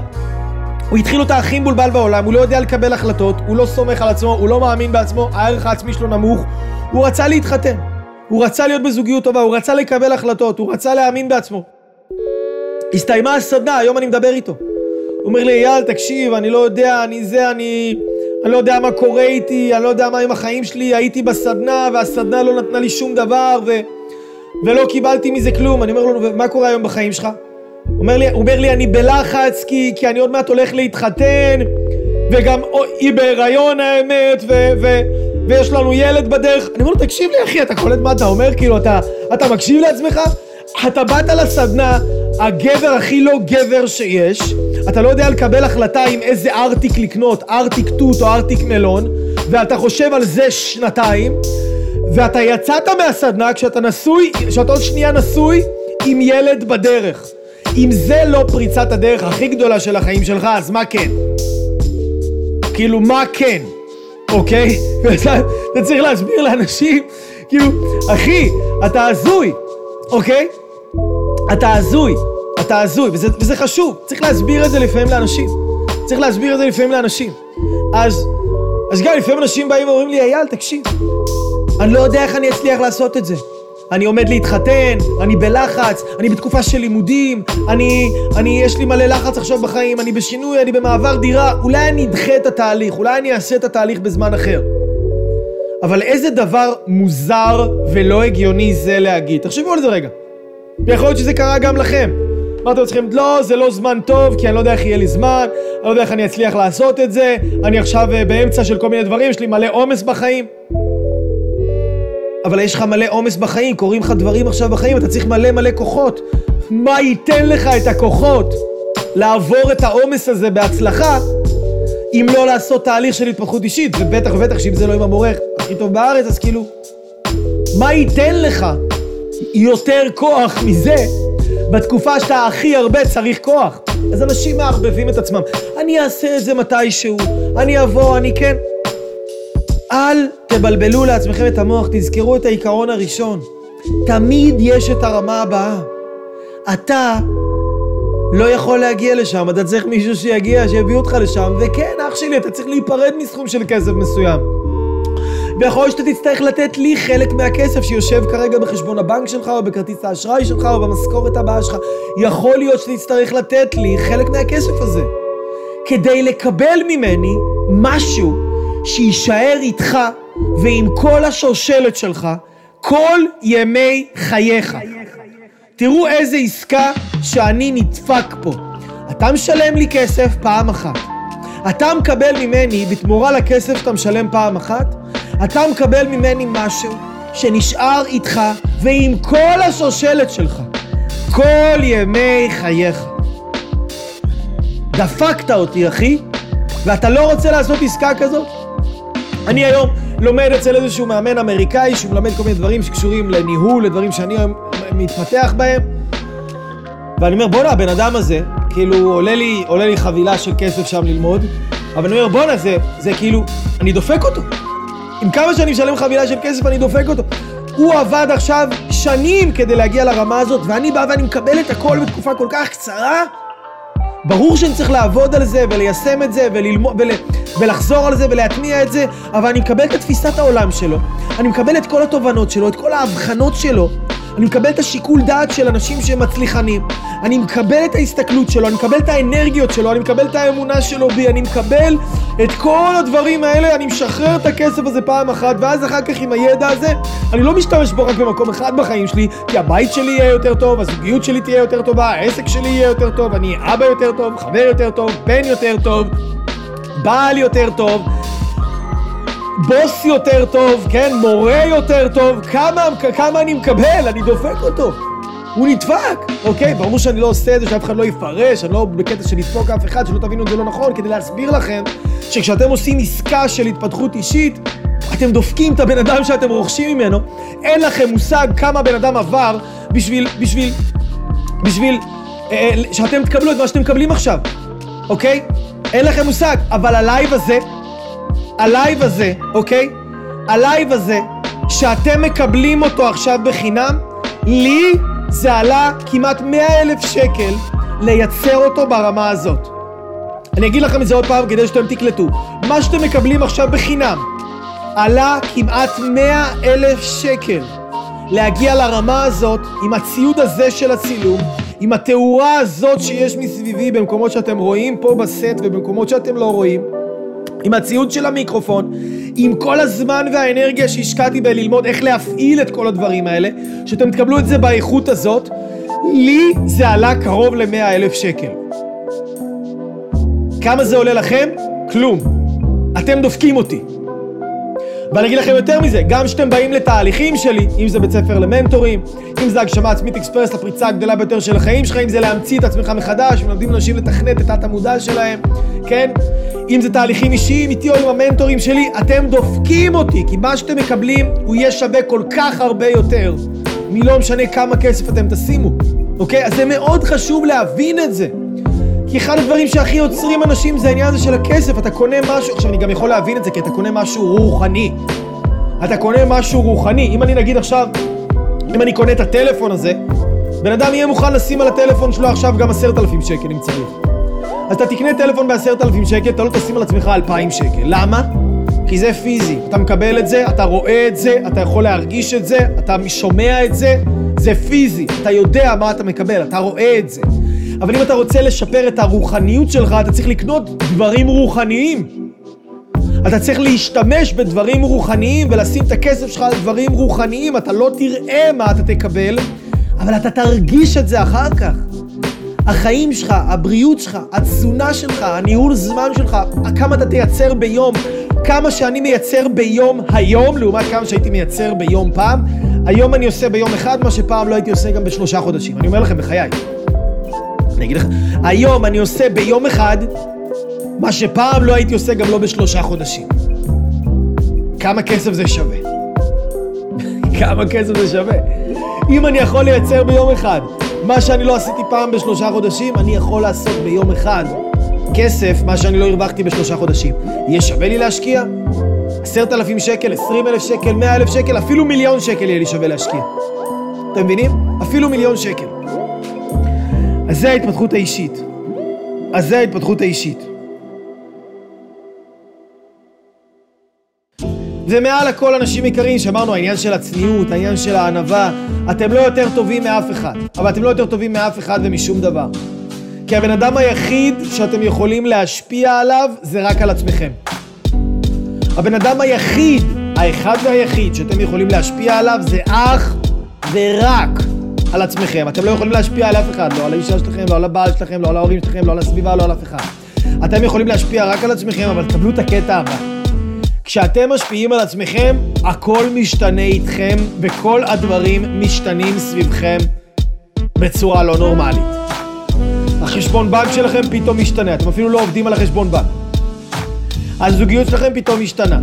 הוא התחיל אותה הכי מבולבל בעולם, הוא לא יודע לקבל החלטות, הוא לא סומך על עצמו, הוא לא מאמין בעצמו, הערך העצמי שלו נמוך, הוא רצה להתחתן, הוא רצה להיות בזוגיות טובה, הוא רצה לקבל החלטות, הוא רצה להאמין בעצמו. הסתיימה הסדנה, היום אני מדבר איתו. הוא אומר לי, אייל, תקשיב, אני לא יודע, אני לא יודע מה קורה איתי, אני לא יודע מה עם החיים שלי, הייתי בסדנה, והסדנה לא נתנה לי שום דבר, ולא קיבלתי מזה כלום. אני אומר לו, מה קורה היום בחיים שלך? הוא אומר לי, אני בלחץ, כי אני עוד מעט הולך להתחתן, וגם היא בהיריון האמת, ויש לנו ילד בדרך. אני אומר לו, תקשיב לי, אחי, אתה קולט מה אתה אומר? כאילו, אתה מקשיב לעצמך? אתה באת לסדנה, הגבר הכי לא גבר שיש, אתה לא יודע לקבל החלטה עם איזה ארטיק לקנות, ארטיק תות או ארטיק מלון, ואתה חושב על זה שנתיים, ואתה יצאת מהסדנה כשאתה עוד שנייה נשוי עם ילד בדרך. אם זה לא פריצת הדרך הכי גדולה של החיים שלך, אז מה כן? כאילו, מה כן? אוקיי? אתה צריך להסביר לאנשים, כאילו, אחי, אתה הזוי, אוקיי? אתה הזוי, וזה חשוב. צריך להסביר את זה לפעמים לאנשים. אז גם לפעמים אנשים באים ואומרים לי, אייל, תקשיב, אני לא יודע איך אני אצליח לעשות את זה. אני עומד להתחתן, אני בלחץ, אני בתקופה של לימודים, יש לי מלא לחץ עכשיו בחיים, אני בשינוי, אני במעבר דירה, אולי אני אדחה את התהליך, אולי אני אעשה את התהליך בזמן אחר. אבל איזה דבר מוזר ולא הגיוני זה להגיד. תחשבו על זה רגע. ויכול להיות שזה קרה גם לכם. אמרתם לכם, לא, זה לא זמן טוב, כי אני לא יודע איך יהיה לי זמן, אני לא יודע איך אני אצליח לעשות את זה, אני עכשיו באמצע של כל מיני דברים, יש לי מלא עומס בחיים. אבל יש לך מלא עומס בחיים, קוראים לך דברים עכשיו בחיים, אתה צריך מלא כוחות. מה ייתן לך את הכוחות לעבור את העומס הזה בהצלחה, אם לא לעשות תהליך של התפתחות אישית? ובטח שאם זה לא עם המורה הכי טוב בארץ, אז כאילו, מה ייתן לך יותר כוח מזה בתקופה שאתה הכי הרבה צריך כוח? אז אנשים מערבבים את עצמם. אני אעשה את זה מתישהו, אני אבוא, אני כן. אל תבלבלו לעצמכם את המוח, תזכרו את העיקרון הראשון. תמיד יש את הרמה הבאה. אתה לא יכול להגיע לשם, אתה צריך מישהו שיגיע, שיביא אותך לשם, וכן, אח שלי, אתה צריך להיפרד מסכום של כסף מסוים. ויכול שאתה תצטרך לתת לי חלק מהכסף שיושב כרגע בחשבון הבנק שלך, או בכרטיס האשראי שלך, או במשכורת הבאה שלך. יכול להיות שאתה תצטרך לתת לי חלק מהכסף הזה, כדי לקבל ממני משהו שישאר איתך ועם כל השושלת שלך כל ימי חייך. תראו איזה עסקה שאני נדפק פה. אתה משלם לי כסף פעם אחת, אתה מקבל ממני בתמורה לכסף שאתה משלם פעם אחת, אתה מקבל ממני משהו שנשאר איתך ועם כל השושלת שלך כל ימי חייך. דפקת אותי, אחי, ואתה לא רוצה לעשות עסקה כזאת? אני היום לומד אצל איזשהו מאמן אמריקאי שהוא מלמד כל מיני דברים שקשורים לניהול, לדברים שאני מתפתח בהם, ואני אומר, בונה, הבן אדם הזה, כאילו, עולה לי חבילה של כסף שם ללמוד, אבל אני אומר, בונה, זה כאילו, אני דופק אותו. עם כמה שאני משלם חבילה של כסף, אני דופק אותו. הוא עבד עכשיו שנים כדי להגיע לרמה הזאת, ואני בא ואני מקבל את הכל בתקופה כל כך קצרה. ברור שאני צריך לעבוד על זה וליישם את זה ולחזור על זה ולהטמיע את זה, אבל אני מקבל את תפיסת העולם שלו, אני מקבל את כל התובנות שלו, את כל ההבחנות שלו, אני מקבל את השיקול דעת של אנשים שמצליחנים, אני מקבל את ההסתכלות שלו, אני מקבל את האנרגיות שלו, אני מקבל את האמונה שלו בי, אני מקבל את כל הדברים האלה, אני משחרר את הכסף הזה פעם אחת, ואז אחר כך עם הידע הזה, אני לא משתמש בו רק במקום אחד בחיים שלי, כי הבית שלי יהיה יותר טוב, הזוגיות שלי תהיה יותר טובה, העסק שלי יהיה יותר טוב, אני אבא יותר טוב, חבר יותר טוב, בן יותר טוב, בעל יותר טוב, בוס יותר טוב, כן, מורה יותר טוב. כמה אני מקבל? אני דופק אותו. הוא נדפק, אוקיי? ברור שאני לא עושה את זה, שאף אחד לא יפרש, אני לא בקטע של לדפוק אף אחד, שלא תבינו את זה לא נכון, כדי להסביר לכם שכשאתם עושים עסקה של התפתחות אישית, אתם דופקים את הבן אדם שאתם רוכשים ממנו, אין לכם מושג כמה בן אדם עבר בשביל שאתם תקבלו את מה שאתם מקבלים עכשיו, אוקיי? אין לכם מושג, אבל הלייב הזה, אוקיי? הלייב הזה, שאתם מקבלים אותו עכשיו בחינם, לי זה עלה כמעט 100,000 שקל לייצר אותו ברמה הזאת. אני אגיד לכם את זה עוד פעם כדי שאתם תקלטו. מה שאתם מקבלים עכשיו בחינם, עלה כמעט 100,000 שקל להגיע לרמה הזאת עם הציוד הזה של הצילום, עם התאורה הזאת שיש מסביבי במקומות שאתם רואים פה בסט ובמקומות שאתם לא רואים, עם הציוד של המיקרופון, עם כל הזמן והאנרגיה שהשקעתי בללמוד איך להפעיל את כל הדברים האלה, שאתם תקבלו את זה באיכות הזאת, לי זה עלה קרוב ל100,000 שקל. כמה זה עולה לכם? כלום. אתם דופקים אותי. ואני אגיד לכם יותר מזה, גם שאתם באים לתהליכים שלי, אם זה בית ספר למנטורים, אם זה הגשמה עצמית אקספרס, לפריצה הגדולה ביותר של החיים שלך, אם זה להמציא את עצמך מחדש, מלמדים אנשים לתכנת את תת המודע שלהם, כן? אם זה תהליכים אישיים איתי או עם המנטורים שלי, אתם דופקים אותי, כי מה שאתם מקבלים הוא יהיה שווה כל כך הרבה יותר, מלא משנה כמה כסף אתם תשימו, אוקיי? אז זה מאוד חשוב להבין את זה. כי אחד הדברים שהכי יוצרים אנשים זה העניין הזה של הכסף. אתה קונה משהו, עכשיו אני גם יכול להבין את זה, כי אתה קונה משהו רוחני. אתה קונה משהו רוחני. אם אני נגיד עכשיו, אם אני קונה את הטלפון הזה, בן אדם יהיה מוכן לשים על הטלפון שלו עכשיו גם 10,000 שקל אם צריך. אז אתה תקנה טלפון ב10,000 שקל, אתה לא תשים על עצמך 2,000 שקל. למה? כי זה פיזי. אתה מקבל את זה, אתה רואה את זה, אתה יכול להרגיש את זה, אתה שומע את זה, זה פיזי. אתה יודע מה אתה מקבל, אתה רואה את זה. אבל אם אתה רוצה לשפר את הרוחניות שלך, אתה צריך לקנות דברים רוחניים. אתה צריך להשתמש בדברים רוחניים ולשים את הכסף שלך על דברים רוחניים. אתה לא תראה מה אתה תקבל, אבל אתה תרגיש את זה אחר כך. החיים שלך, הבריאות שלך, התזונה שלך, הניהול זמן שלך, כמה אתה תייצר ביום. כמה שאני מייצר ביום היום, לעומת כמה שהייתי מייצר ביום פעם. היום אני עושה ביום אחד מה שפעם לא הייתי עושה גם ב3 חודשים. אני אומר לכם בחיי. אני אגיד לך, היום אני עושה ביום אחד מה שפעם לא הייתי עושה גם לא ב3 חודשים. כמה כסף זה שווה? כמה כסף זה שווה? אם אני יכול לייצר ביום אחד מה שאני לא עשיתי פעם ב3 חודשים, אני יכול לעשות ביום אחד כסף מה שאני לא הרווחתי ב3 חודשים. יהיה שווה לי להשקיע? 10,000 שקל, 20,000 שקל, 100,000 שקל, אפילו 1,000,000 שקל יהיה לי שווה להשקיע. אתם מבינים? אפילו 1,000,000 שקל. אז זה ההתפתחות האישית. ומעל הכל אנשים עיקריים, שאמרנו, העניין של הצניעות, העניין של הענווה, אתם לא יותר טובים מאף אחד. אבל אתם לא יותר טובים מאף אחד ומשום דבר. כי הבן אדם היחיד שאתם יכולים להשפיע עליו זה רק על עצמכם. הבן אדם היחיד, האחד והיחיד שאתם יכולים להשפיע עליו זה אך ורק על עצמכם. אתם לא יכולים להשפיע על אף אחד, לא על האישה שלכם, לא על הבעל שלכם, לא על ההורים שלכם, לא על הסביבה, לא על אף אחד. אתם יכולים להשפיע רק על עצמכם, אבל תקבלו את הקטע הבא. כשאתם משפיעים על עצמכם, הכל משתנה איתכם, וכל הדברים משתנים סביבכם בצורה לא נורמלית. החשבון בנק שלכם פתאום משתנה, אתם אפילו לא עובדים על החשבון בנק. הזוגיות שלכם פתאום משתנה.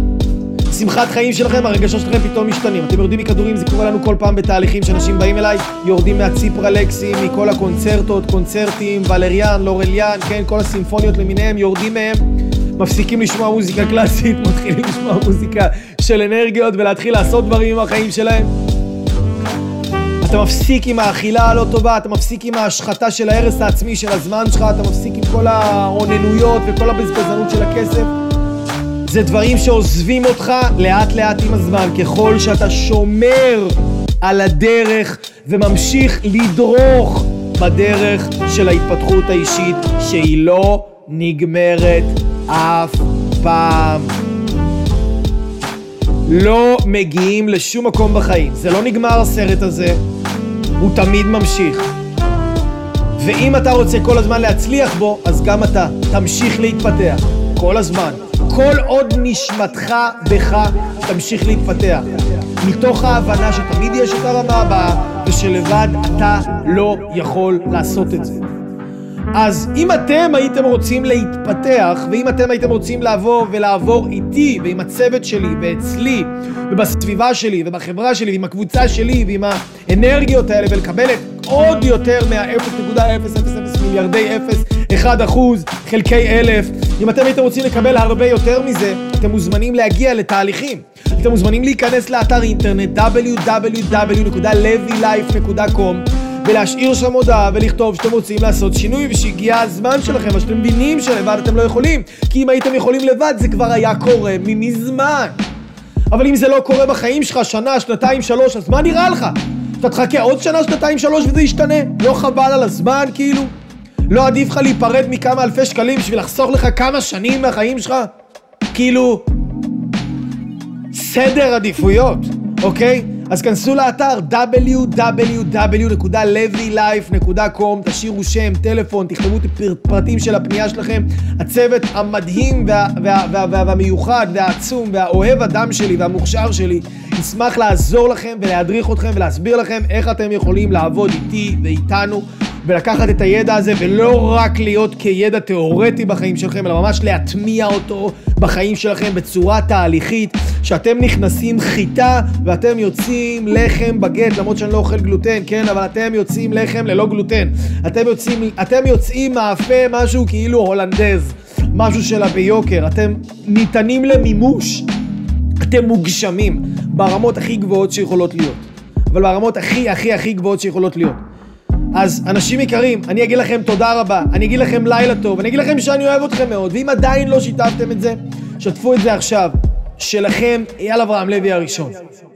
שמחת חיים שלכם, הרגשות שלכם פתאום משתנים. אתם יורדים מכדורים, זה קורה לנו כל פעם בתהליכים שאנשים באים אליי, יורדים מהציפרלקסים, מכל הקונצרטות, קונצרטים, ולריאן, לורליאן, כן, כל הסימפוניות למיניהם, יורדים מהם, מפסיקים לשמוע מוזיקה קלאסית, מתחילים לשמוע מוזיקה של אנרגיות ולהתחיל לעשות דברים עם החיים שלהם. אתה מפסיק עם האכילה הלא טובה, אתה מפסיק עם ההשחתה של ההרס העצמי של הזמן שלך, אתה מפסיק עם כל העוננויות וכל הבזבזנות של הכסף. זה דברים שעוזבים אותך לאט לאט עם הזמן, ככל שאתה שומר על הדרך וממשיך לדרוך בדרך של ההתפתחות האישית שהיא לא נגמרת אף פעם. לא מגיעים לשום מקום בחיים, זה לא נגמר הסרט הזה, הוא תמיד ממשיך. ואם אתה רוצה כל הזמן להצליח בו, אז גם אתה תמשיך להתפתח כל הזמן. כל עוד נשמתך בך תמשיך להתפתח. מתוך ההבנה שתמיד יש אותה רמה הבאה, זה שלבד אתה לא יכול לעשות את זה. אז אם אתם הייתם רוצים להתפתח, ואם אתם הייתם רוצים לעבור איתי ועם הצוות שלי ואצלי ובסביבה שלי ובחברה שלי ועם הקבוצה שלי ועם האנרגיות האלה ולקבל את עוד יותר מה-0.000 מיליארדי 0.1% חלקי 1000, אם אתם הייתם רוצים לקבל הרבה יותר מזה, אתם מוזמנים להגיע לתהליכים. אתם מוזמנים להיכנס לאתר אינטרנט www.levylife.com ולהשאיר שם הודעה ולכתוב שאתם רוצים לעשות שינוי ושהגיע הזמן שלכם, אבל שאתם מבינים שלבד אתם לא יכולים, כי אם הייתם יכולים לבד זה כבר היה קורה ממזמן. אבל אם זה לא קורה בחיים שלך שנה, שנתיים, שלוש, אז מה נראה לך? אתה תחכה עוד שנה, שנתיים, שלוש וזה ישתנה? לא חבל על הזמן כאילו? לא עדיף לך להיפרד מכמה אלפי שקלים בשביל לחסוך לך כמה שנים מהחיים שלך? כאילו, סדר עדיפויות, אוקיי? אז כנסו לאתר www.levylife.com, תשאירו שם, טלפון, תכתבו את פרטים של הפנייה שלכם. הצוות המדהים והמיוחד והעצום והאוהב אדם שלי והמוכשר שלי ישמח לעזור לכם ולהדריך אתכם ולהסביר לכם איך אתם יכולים לעבוד איתי ואיתנו ולקחת את הידע הזה ולא רק להיות כידע תיאורטי בחיים שלכם, אלא ממש להטמיע אותו בחיים שלכם בצורה תהליכית, שאתם נכנסים חיטה ואתם יוצאים לחם בגט, למרות שאני לא אוכל גלוטן, כן, אבל אתם יוצאים לחם ללא גלוטן, אתם יוצאים מאפה משהו כאילו הולנדז, משהו שלה ביוקר, אתם ניתנים למימוש, אתם מוגשמים ברמות הכי גבוהות שיכולות להיות, אבל ברמות הכי גבוהות שיכולות להיות. אז אנשים יקרים, אני אגיד לכם תודה רבה, אני אגיד לכם לילה טוב, אני אגיד לכם שאני אוהב אתכם מאוד, ואם עדיין לא שיתפתם את זה, שתפו את זה עכשיו, שלכם אייל אברהם לוי הראשון.